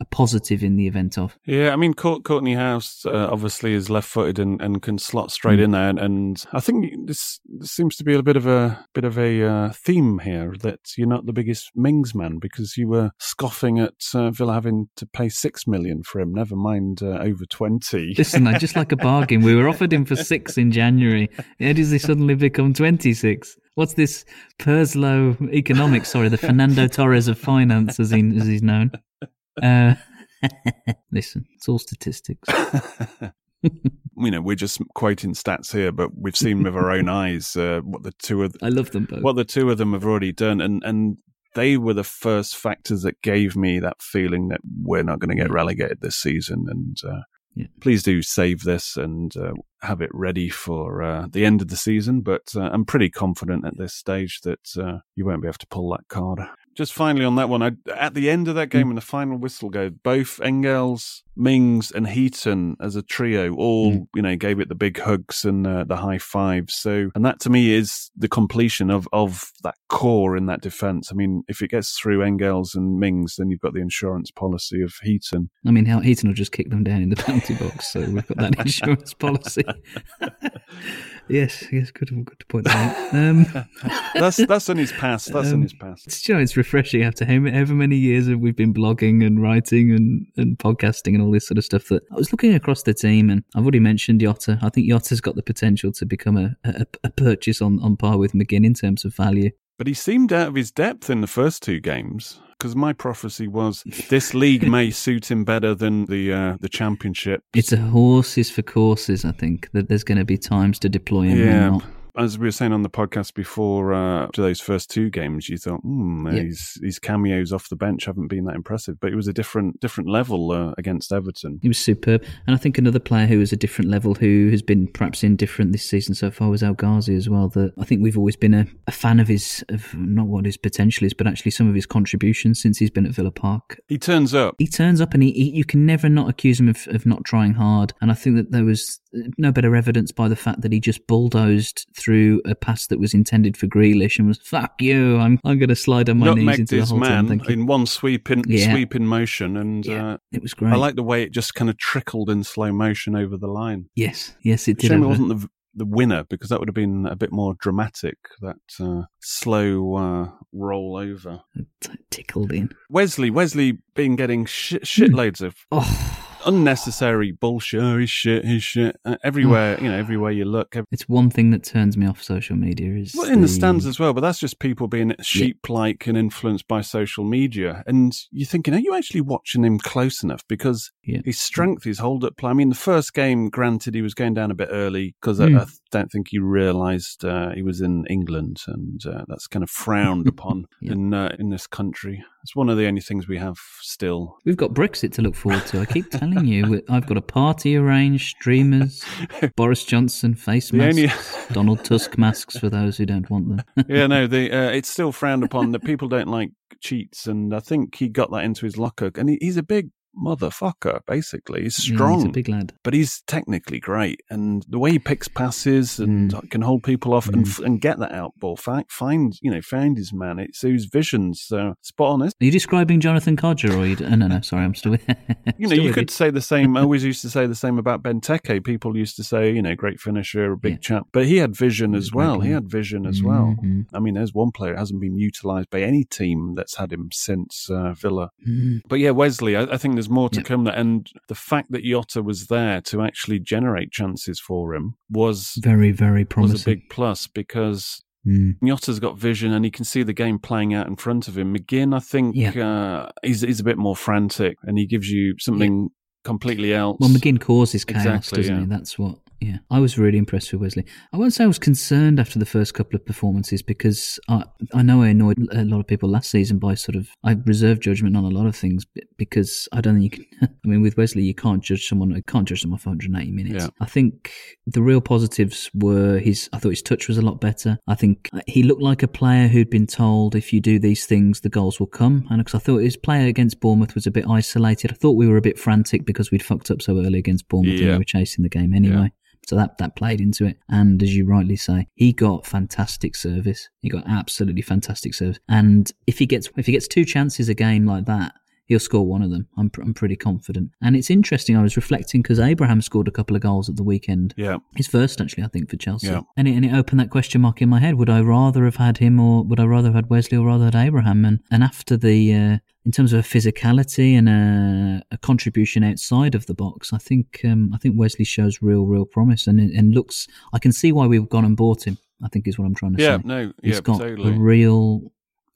a positive in the event of. Yeah, I mean, Courtney House uh, obviously is left-footed and, and can slot straight mm. in there, and, and I think this, this seems to be a bit of a bit of a uh, theme here, that you're not the biggest Mings man, because you were scoffing at uh, Villa having to pay six million for him, never mind uh, over twenty. Listen, I just like a bargain. We were offered him for six in January. How does he suddenly become twenty-six? What's this Purslow economics? Sorry, the Fernando Torres of finance, as, he, as he's known. Uh, listen, it's all statistics. You know, we're just quoting stats here, but we've seen with our own eyes uh, what the two of th- I love them both. What the two of them have already done, and and they were the first factors that gave me that feeling that we're not going to get relegated this season, and. Uh, Yeah. Please do save this and uh, have it ready for uh, the end of the season. But uh, I'm pretty confident at this stage that uh, you won't be able to pull that card. Just finally on that one, I, at the end of that game, mm. when the final whistle goes, both Engels, Mings and Heaton as a trio all mm. you know, gave it the big hugs and uh, the high fives. So, and that to me is the completion of, of that core in that defence. I mean, if it gets through Engels and Mings, then you've got the insurance policy of Heaton. I mean, how Heaton will just kick them down in the penalty box, so we've got that insurance policy. Yes, yes, good, good point. Um, that's that's in his past. That's um, in his past. It's, you know, it's refreshing after how many years have we been blogging and writing and, and podcasting and all this sort of stuff. That I was looking across the team, and I've already mentioned Jota. I think Jota's got the potential to become a, a, a purchase on, on par with McGinn in terms of value. But he seemed out of his depth in the first two games, because my prophecy was this league may suit him better than the uh, the championship. It's a horses for courses, I think, that there's going to be times to deploy him. Yeah. Or not. As we were saying on the podcast before, uh, after those first two games, you thought, hmm, yep. his, his cameos off the bench haven't been that impressive. But it was a different different level uh, against Everton. He was superb. And I think another player who was a different level, who has been perhaps indifferent this season so far, was El Ghazi as well. That I think we've always been a, a fan of his, of not what his potential is, but actually some of his contributions since he's been at Villa Park. He turns up. He turns up and he, he you can never not accuse him of, of not trying hard. And I think that there was no better evidence by the fact that he just bulldozed through a pass that was intended for Grealish and was, fuck you, I'm I'm going to slide on my Not knees into the whole man team. In one sweeping yeah. sweeping motion. And yeah. uh, it was great. I like the way it just kind of trickled in slow motion over the line. Yes, yes, it did. Shame it wasn't the, the winner, because that would have been a bit more dramatic, that uh, slow uh, roll over. T- tickled in. Wesley, Wesley been getting sh- shitloads mm. of... Oh. Unnecessary bullshit. Oh, he's shit, he's shit. Uh, everywhere, you know, everywhere you look. Every- it's one thing that turns me off social media is... Well, in the, the stands as well, but that's just people being sheep-like yeah. and influenced by social media. And you're thinking, are you actually watching him close enough? Because yeah. his strength, his hold-up play... I mean, the first game, granted, he was going down a bit early because mm. I, I don't think he realised uh, he was in England, and uh, that's kind of frowned upon yeah. in uh, in this country. It's one of the only things we have still. We've got Brexit to look forward to, I keep telling telling you, I've got a party arranged, streamers, Boris Johnson face masks, only... Donald Tusk masks for those who don't want them. yeah, no, the, uh, it's still frowned upon that people don't like cheats, and I think he got that into his locker. And he, he's a big motherfucker, basically. He's strong. Yeah, he's a big lad. But he's technically great. And the way he picks passes and mm. can hold people off mm. and f- and get that out ball, find, find, you know, find his man. It's his visions. So spot on. Are you describing Jonathan Codger? Or you d- oh, no, no, sorry, I'm still with You know, you could it. say the same. I always used to say the same about Benteke. People used to say, you know, great finisher, a big yeah. chap. But he had vision as well. He had vision as mm-hmm. well. I mean, there's one player that hasn't been utilised by any team that's had him since uh, Villa. Mm. But yeah, Wesley, I, I think there's more to yep. come there, and the fact that Jota was there to actually generate chances for him was very, very promising. Was a big plus because mm. Jota's got vision and he can see the game playing out in front of him. McGinn, I think, yeah. uh, he's, he's a bit more frantic and he gives you something yeah. completely else. Well, McGinn causes chaos, exactly, doesn't yeah. he? That's what. Yeah, I was really impressed with Wesley. I won't say I was concerned after the first couple of performances because I, I know I annoyed a lot of people last season by sort of, I reserve judgment on a lot of things because I don't think you can, I mean, with Wesley, you can't judge someone, you can't judge someone for one hundred eighty minutes. Yeah. I think the real positives were his, I thought his touch was a lot better. I think he looked like a player who'd been told if you do these things, the goals will come. And because I thought his play against Bournemouth was a bit isolated. I thought we were a bit frantic because we'd fucked up so early against Bournemouth yeah. and we were chasing the game anyway. Yeah. So that, that played into it. And as you rightly say, he got fantastic service. He got absolutely fantastic service. And if he gets if he gets two chances a game like that, he'll score one of them. I'm pr- I'm pretty confident. And it's interesting, I was reflecting because Abraham scored a couple of goals at the weekend. Yeah. His first, actually, I think, for Chelsea. Yeah. And it, and it opened that question mark in my head. Would I rather have had him or would I rather have had Wesley or rather had Abraham? And, and after the... Uh, in terms of a physicality and a, a contribution outside of the box, I think um, I think Wesley shows real, real promise, and and looks. I can see why we've gone and bought him. I think is what I'm trying to yeah, say. No, yeah, no, he's got totally. a real.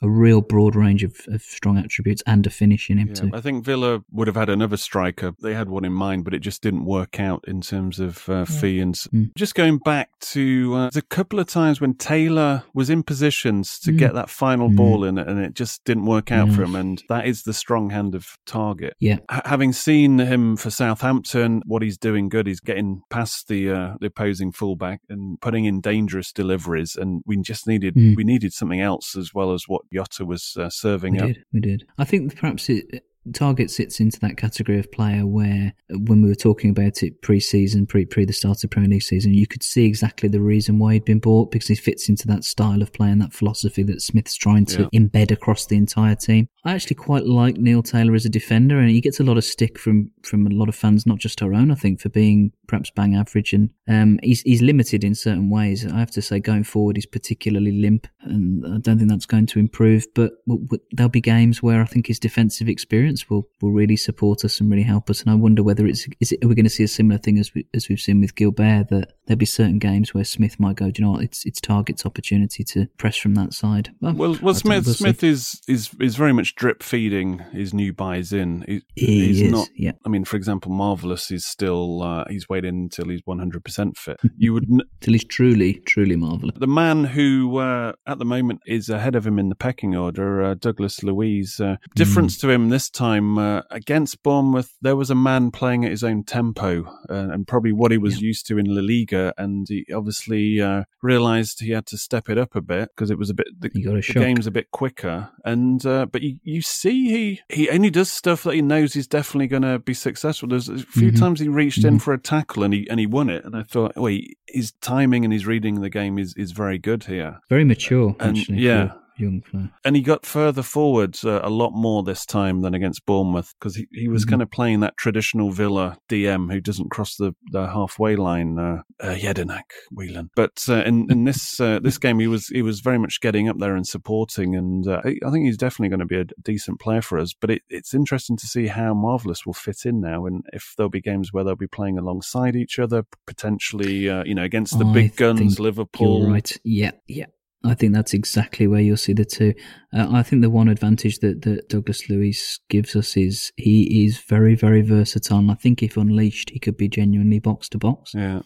A real broad range of, of strong attributes and a finish in him yeah, too. I think Villa would have had another striker. They had one in mind, but it just didn't work out in terms of uh, yeah. fee. And mm. just going back to uh, there's a couple of times when Taylor was in positions to mm. get that final mm. ball in it, and it just didn't work out yeah. for him. And that is the strong hand of Targett. Yeah, H- having seen him for Southampton, what he's doing good, he's getting past the uh, the opposing fullback and putting in dangerous deliveries. And we just needed mm. we needed something else as well as what Jota was uh, serving we up. Did, we did. I think perhaps it, Targett sits into that category of player where, when we were talking about it pre-season, pre pre the start of Premier League season, you could see exactly the reason why he'd been bought because he fits into that style of play and that philosophy that Smith's trying to yeah. embed across the entire team. I actually quite like Neil Taylor as a defender, and he gets a lot of stick from, from a lot of fans, not just our own, I think, for being perhaps bang average. And um, he's he's limited in certain ways. I have to say, going forward, he's particularly limp, and I don't think that's going to improve. But w- w- there'll be games where I think his defensive experience will, will really support us and really help us. And I wonder whether it's is it, are we going to see a similar thing as we, as we've seen with Guilbert, that there'll be certain games where Smith might go, do you know what, it's it's Targett's opportunity to press from that side. Well, well, well Smith we'll Smith is, is is very much drip feeding his new buys in. He, he he's is, not, yeah. I mean, for example, Marvelous is still, uh, he's waiting until he's one hundred percent fit. You would n- Till he's truly, truly marvellous. The man who, uh, at the moment, is ahead of him in the pecking order, uh, Douglas Luiz. Uh, difference mm. to him this time, uh, against Bournemouth, there was a man playing at his own tempo uh, and probably what he was yeah. used to in La Liga, and he obviously uh, realised he had to step it up a bit because it was a bit, the, the game's a bit quicker. And uh, But you You see, he, he only does stuff that he knows he's definitely going to be successful. There's a few mm-hmm. times he reached mm-hmm. in for a tackle and he and he won it. And I thought, oh, he, his timing and his reading the game is, is very good here. Very mature, and, actually. Yeah. Young player. And he got further forwards uh, a lot more this time than against Bournemouth because he, he was mm-hmm. kind of playing that traditional Villa D M who doesn't cross the, the halfway line, uh, uh, Jedinak, Whelan. But uh, in, in this uh, this game, he was he was very much getting up there and supporting, and uh, I think he's definitely going to be a decent player for us. But it, it's interesting to see how Marvelous will fit in now, and if there'll be games where they'll be playing alongside each other, potentially uh, you know, against the I big guns, Liverpool. You're right. Yeah, yeah. I think that's exactly where you'll see the two. Uh, I think the one advantage that, that Douglas Luiz gives us is he is very, very versatile. And I think if unleashed, he could be genuinely box to box. Yeah.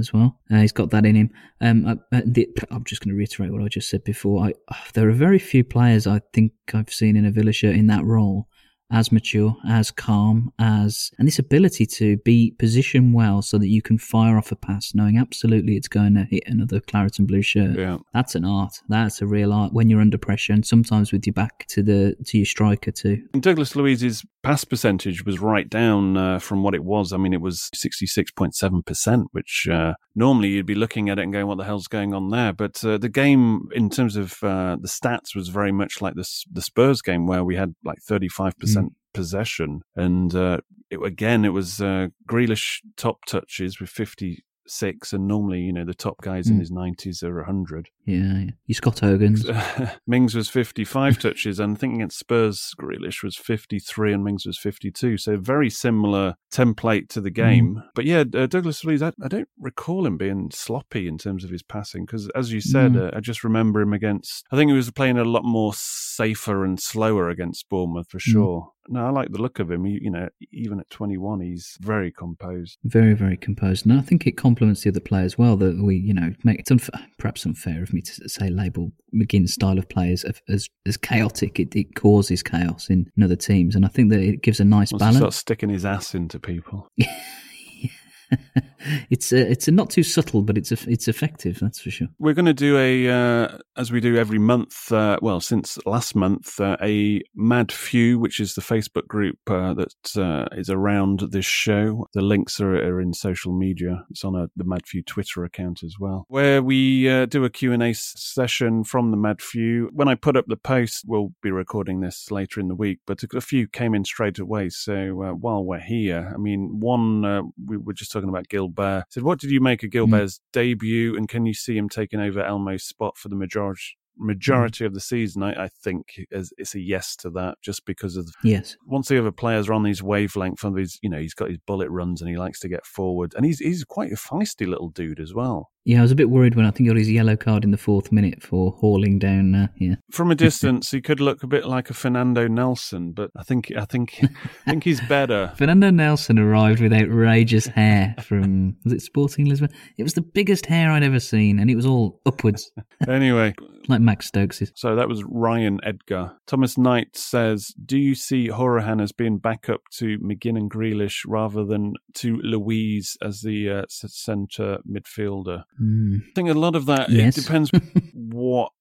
As well, uh, he's got that in him. Um, I, the, I'm just going to reiterate what I just said before. I, there are very few players I think I've seen in a Villa shirt in that role as mature, as calm, as and this ability to be positioned well so that you can fire off a pass knowing absolutely it's going to hit another claret and blue shirt. Yeah. That's an art. That's a real art when you're under pressure and sometimes with your back to the to your striker too. And Douglas Luiz's pass percentage was right down uh, from what it was. I mean, it was sixty-six point seven percent, which uh, normally you'd be looking at it and going, what the hell's going on there? But uh, the game in terms of uh, the stats was very much like the, the Spurs game where we had like thirty-five percent mm. possession. And uh, it, again, it was uh, Grealish top touches with fifty-six, and normally, you know, the top guys mm. in his nineties are one hundred. Yeah, yeah. You Scott Hogan's. Mings was fifty-five touches, and I think against Spurs, Grealish was fifty-three and Mings was fifty-two. So very similar template to the game. Mm. But yeah, uh, Douglas Luiz, I, I don't recall him being sloppy in terms of his passing, because as you said, mm. uh, I just remember him against, I think he was playing a lot more safer and slower against Bournemouth for sure. Mm. No, I like the look of him. He, you know, even at twenty-one, he's very composed. Very, very composed. And I think it complements the other play as well that we, you know, make it's unf- perhaps unfair of me to say label McGinn's style of play as as, as chaotic. It, it causes chaos in, in other teams. And I think that it gives a nice Once balance. He starts sticking his ass into people. it's a, it's a not too subtle, but it's a, it's effective, that's for sure. We're going to do a, uh, as we do every month, uh, well, since last month, uh, a Mad Few, which is the Facebook group uh, that uh, is around this show. The links are, are in social media. It's on a, the Mad Few Twitter account as well, where we uh, do a Q and A session from the Mad Few. When I put up the post, we'll be recording this later in the week, but a few came in straight away. So uh, while we're here, I mean, one, uh, we were just talking about Guilbert. Said, what did you make of Guilbert's mm. debut, and can you see him taking over Elmo's spot for the majority majority mm. of the season? I, I think is, it's a yes to that, just because of yes. Once the other players are on his wavelength, from his, you know, he's got his bullet runs and he likes to get forward, and he's he's quite a feisty little dude as well. Yeah, I was a bit worried when I think he got his yellow card in the fourth minute for hauling down. Uh, yeah, from a distance, he could look a bit like a Fernando Nelson, but I think I think I think he's better. Fernando Nelson arrived with outrageous hair from was it Sporting Lisbon? It was the biggest hair I'd ever seen, and it was all upwards. Anyway, like Max Stokes's. So that was Ryan Edgar. Thomas Knight says, "Do you see Horahan as being back up to McGinn and Grealish rather than to Louise as the uh, centre midfielder?" Mm. I think a lot of that, yes. It depends what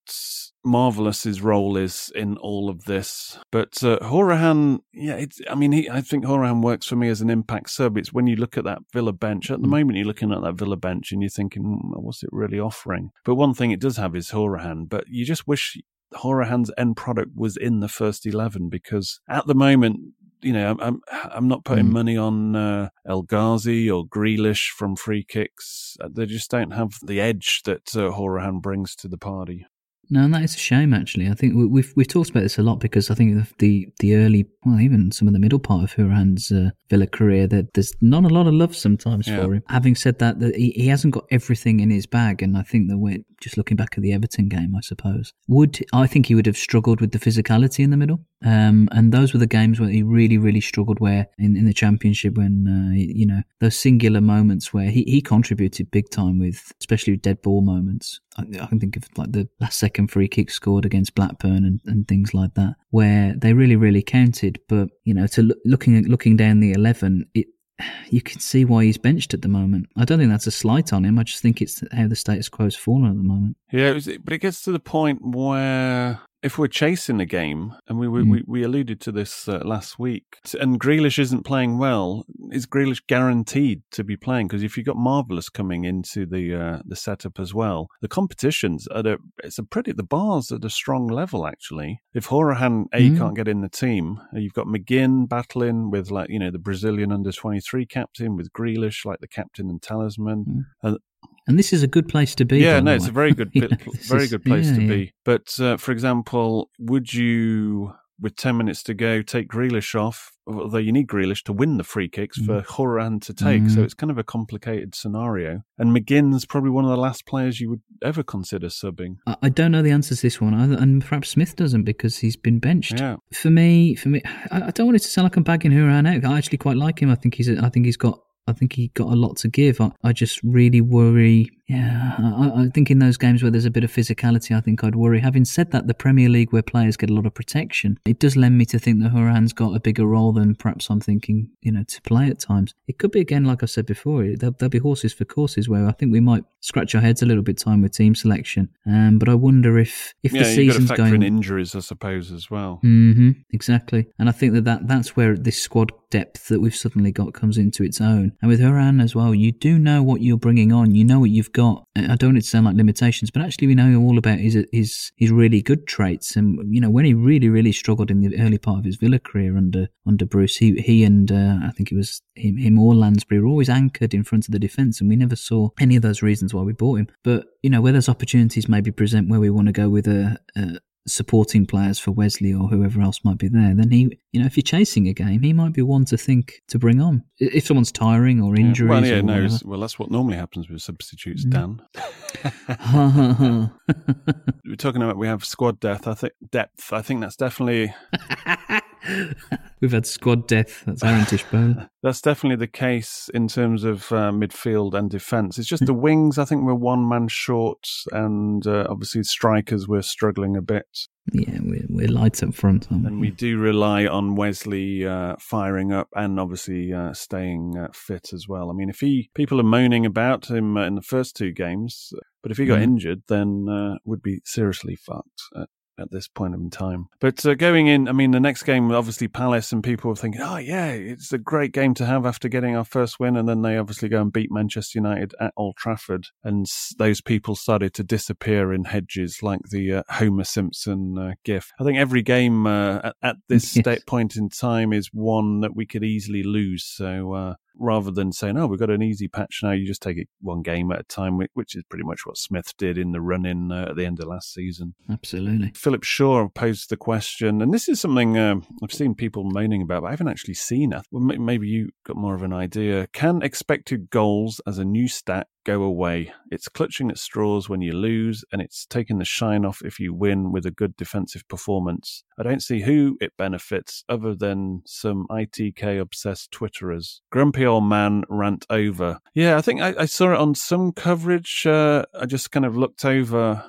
Marvelous's role is in all of this. But uh, Horahan, yeah, it's, I mean, he, I think Horahan works for me as an impact sub. It's when you look at that Villa bench. At the mm. moment, you're looking at that Villa bench and you're thinking, mm, what's it really offering? But one thing it does have is Horahan. But you just wish Horahan's end product was in the first eleven, because at the moment, you know, I'm I'm not putting mm. money on uh, El Ghazi or Grealish from free kicks. They just don't have the edge that uh, Horahan brings to the party. No, and that is a shame, actually. I think we've we've talked about this a lot, because I think the the early, well, even some of the middle part of Horahan's uh, Villa career, that there's not a lot of love sometimes yeah. for him. Having said that, that he, he hasn't got everything in his bag, and I think that we're just looking back at the Everton game, I suppose. Would I think he would have struggled with the physicality in the middle, um, and those were the games where he really, really struggled. Where in, in the Championship, when uh, you know those singular moments where he, he contributed big time with, especially with dead ball moments. I, I can think of like the last second. And free kick scored against Blackburn and, and things like that, where they really, really counted. But you know, to look, looking at looking down the eleven, it you can see why he's benched at the moment. I don't think that's a slight on him. I just think it's how the status quo's fallen at the moment. Yeah, it was, but it gets to the point where, if we're chasing a game, and we we, mm. we, we alluded to this uh, last week, and Grealish isn't playing well, is Grealish guaranteed to be playing? Because if you've got Marvelous coming into the uh, the setup as well, the competition's at a it's a pretty the bar's at a strong level actually. If Horahan A mm. can't get in the team, you've got McGinn battling with, like, you know, the Brazilian under twenty-three captain, with Grealish like the captain and talisman. Mm. And, And this is a good place to be. Yeah, no, it's a very good, bit, know, very good place is, yeah, to yeah. be. But uh, for example, would you, with ten minutes to go, take Grealish off? Although you need Grealish to win the free kicks mm. for Horan to take, mm. so it's kind of a complicated scenario. And McGinn's probably one of the last players you would ever consider subbing. I, I don't know the answer to this one, either, and perhaps Smith doesn't, because he's been benched. Yeah. For me, for me, I, I don't want it to sound like I'm bagging Horan out. I actually quite like him. I think he's, I think he's got I think he got a lot to give. I, I just really worry. Yeah, I, I think in those games where there's a bit of physicality, I think I'd worry. Having said that, the Premier League, where players get a lot of protection, it does lend me to think that Horan's got a bigger role than perhaps I'm thinking, you know, to play at times. It could be, again, like I said before, there'll, there'll be horses for courses where I think we might scratch our heads a little bit time with team selection. Um, but I wonder if, if yeah, the season's going... Yeah, you've got to factor in injuries, I suppose, as well. Mm-hmm, exactly. And I think that, that that's where this squad depth that we've suddenly got comes into its own. And with Horan as well, you do know what you're bringing on. You know what you've got. I don't want it to sound like limitations, but actually we know all about his his his really good traits. And you know, when he really really struggled in the early part of his Villa career under under Bruce, he he and uh, I think it was him, him or Lansbury were always anchored in front of the defence, and we never saw any of those reasons why we bought him. But you know, where those opportunities maybe present, where we want to go with a, a supporting players for Wesley or whoever else might be there, then he, you know, if you're chasing a game, he might be one to think to bring on. If someone's tiring or injuries. Yeah. Well, yeah, or no, well, that's what normally happens with substitutes, mm. Dan. We're talking about we have squad depth. I think depth. I think that's definitely. We've had squad death. That's Aaron Tishbone. That's definitely the case in terms of uh, midfield and defence. It's just the wings, I think, we're one man short, and uh, obviously strikers we're struggling a bit. Yeah, we're, we're light up front. Aren't we? And we do rely on Wesley uh, firing up and obviously uh, staying uh, fit as well. I mean, if he people are moaning about him uh, in the first two games, but if he got mm. injured, then uh, we'd be seriously fucked. Uh, at this point in time. But uh, going in, I mean, the next game, obviously Palace, and people are thinking, oh yeah, it's a great game to have after getting our first win, and then they obviously go and beat Manchester United at Old Trafford, and s- those people started to disappear in hedges like the uh, Homer Simpson uh, gif. I think every game uh, at, at this yes. state point in time is one that we could easily lose, so uh, rather than saying, oh, we've got an easy patch now, you just take it one game at a time, which is pretty much what Smith did in the run-in uh, at the end of last season. Absolutely. Philip Shaw posed the question, and this is something um, I've seen people moaning about, but I haven't actually seen it. Well, maybe you got more of an idea. Can expected goals as a new stat go away? It's clutching at straws when you lose, and it's taking the shine off if you win with a good defensive performance. I don't see who it benefits other than some I T K obsessed Twitterers. Grumpy old man rant over. Yeah, I think I, I saw it on some coverage. Uh, I just kind of looked over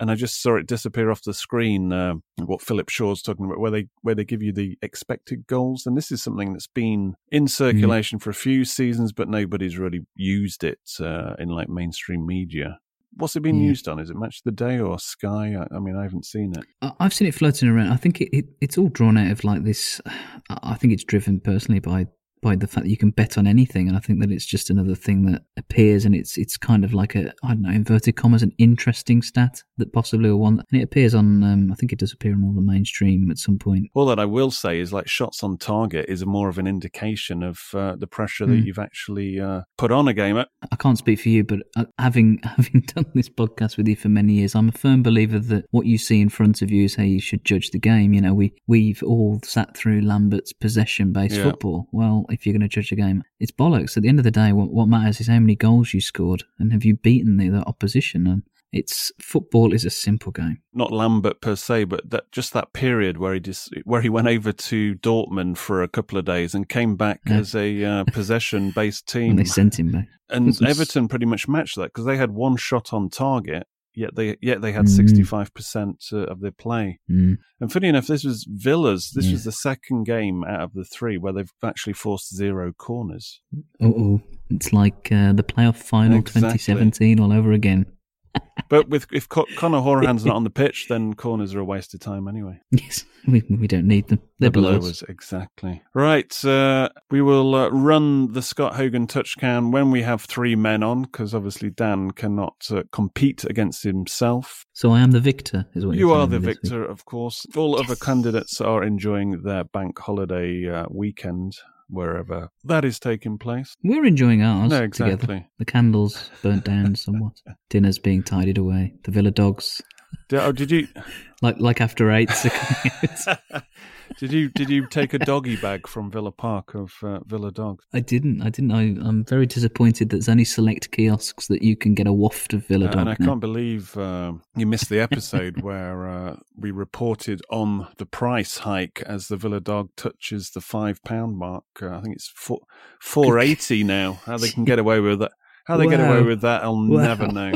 and I just saw it disappear off the screen. Uh, what Philip Shaw's talking about, where they where they give you the expected goals, and this is something that's been in circulation mm. for a few seasons, but nobody's really used it uh, in like mainstream media. What's it been yeah. used on? Is it Match of the Day or Sky? I, I mean, I haven't seen it. I've seen it floating around. I think it, it it's all drawn out of like this. I think it's driven personally by. by the fact that you can bet on anything, and I think that it's just another thing that appears, and it's it's kind of like a, I don't know, inverted commas, an interesting stat that possibly will want, and it appears on, um, I think it does appear on all the mainstream at some point. All that I will say is like shots on target is more of an indication of uh, the pressure mm. that you've actually uh, put on a gamer. I can't speak for you, but having having done this podcast with you for many years, I'm a firm believer that what you see in front of you is how you should judge the game. You know, we, we've all sat through Lambert's possession-based yeah. football. Well, if you're going to judge a game, it's bollocks. At the end of the day, what, what matters is how many goals you scored and have you beaten the, the opposition. And it's football is a simple game. Not Lambert per se, but that just that period where he just, where he went over to Dortmund for a couple of days and came back yeah. as a uh, possession-based team. And they sent him back. And Everton pretty much matched that because they had one shot on target. Yet they yet they had mm. sixty-five percent of their play. Mm. And funny enough, this was Villa's. This yeah. was the second game out of the three where they've actually forced zero corners. Uh-oh. It's like uh, the playoff final exactly. twenty seventeen all over again. But with if Conor Horan's not on the pitch, then corners are a waste of time anyway. Yes, we we don't need them. They're the below us. Exactly. Right, uh, we will uh, run the Scott Hogan touch cam when we have three men on, because obviously Dan cannot uh, compete against himself. So I am the victor, is what you're You are the victor, week. Of course. All yes. other candidates are enjoying their bank holiday uh, weekend, wherever that is taking place. We're enjoying ours no, exactly. together. The candles burnt down somewhat. Dinner's being tidied away. The Villa dogs. Did, oh, did you... like like after eight. Did you did you take a doggy bag from Villa Park of uh, Villa Dog? I didn't. I didn't. I, I'm very disappointed that there's only select kiosks that you can get a waft of Villa uh, Dog. And I now. can't believe uh, you missed the episode where uh, we reported on the price hike as the Villa Dog touches the five pound mark. Uh, I think it's four four eighty now. How they can get away with that? How they wow. get away with that? I'll wow. never know.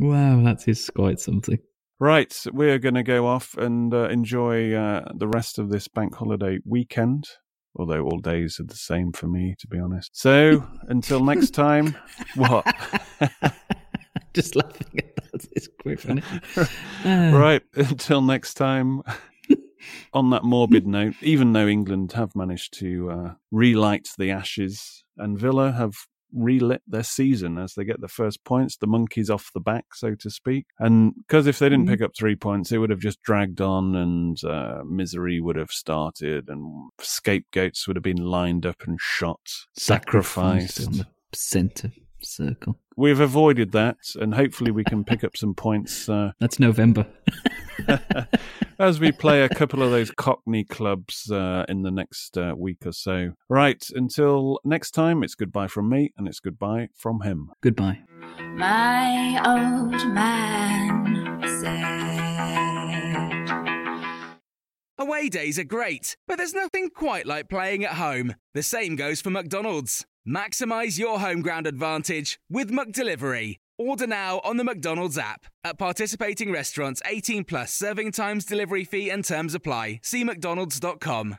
Wow, that is quite something. Right, we're going to go off and uh, enjoy uh, the rest of this bank holiday weekend, although all days are the same for me, to be honest. So, until next time, what? Just laughing at that. It's quite funny. Right, until next time, on that morbid note, even though England have managed to uh, relight the ashes and Villa have relit their season as they get the first points, the monkeys off the back, so to speak. And because if they didn't pick up three points, it would have just dragged on and uh, misery would have started and scapegoats would have been lined up and shot, sacrificed. sacrificed on the centre circle. We've avoided that, and hopefully we can pick up some points. Uh, That's November. As we play a couple of those Cockney clubs uh, in the next uh, week or so. Right, until next time, it's goodbye from me, and it's goodbye from him. Goodbye. My old man said... Away days are great, but there's nothing quite like playing at home. The same goes for McDonald's. Maximise your home ground advantage with McDelivery. Order now on the McDonald's app. At participating restaurants, eighteen plus, serving times, delivery fee and terms apply. See mcdonalds dot com.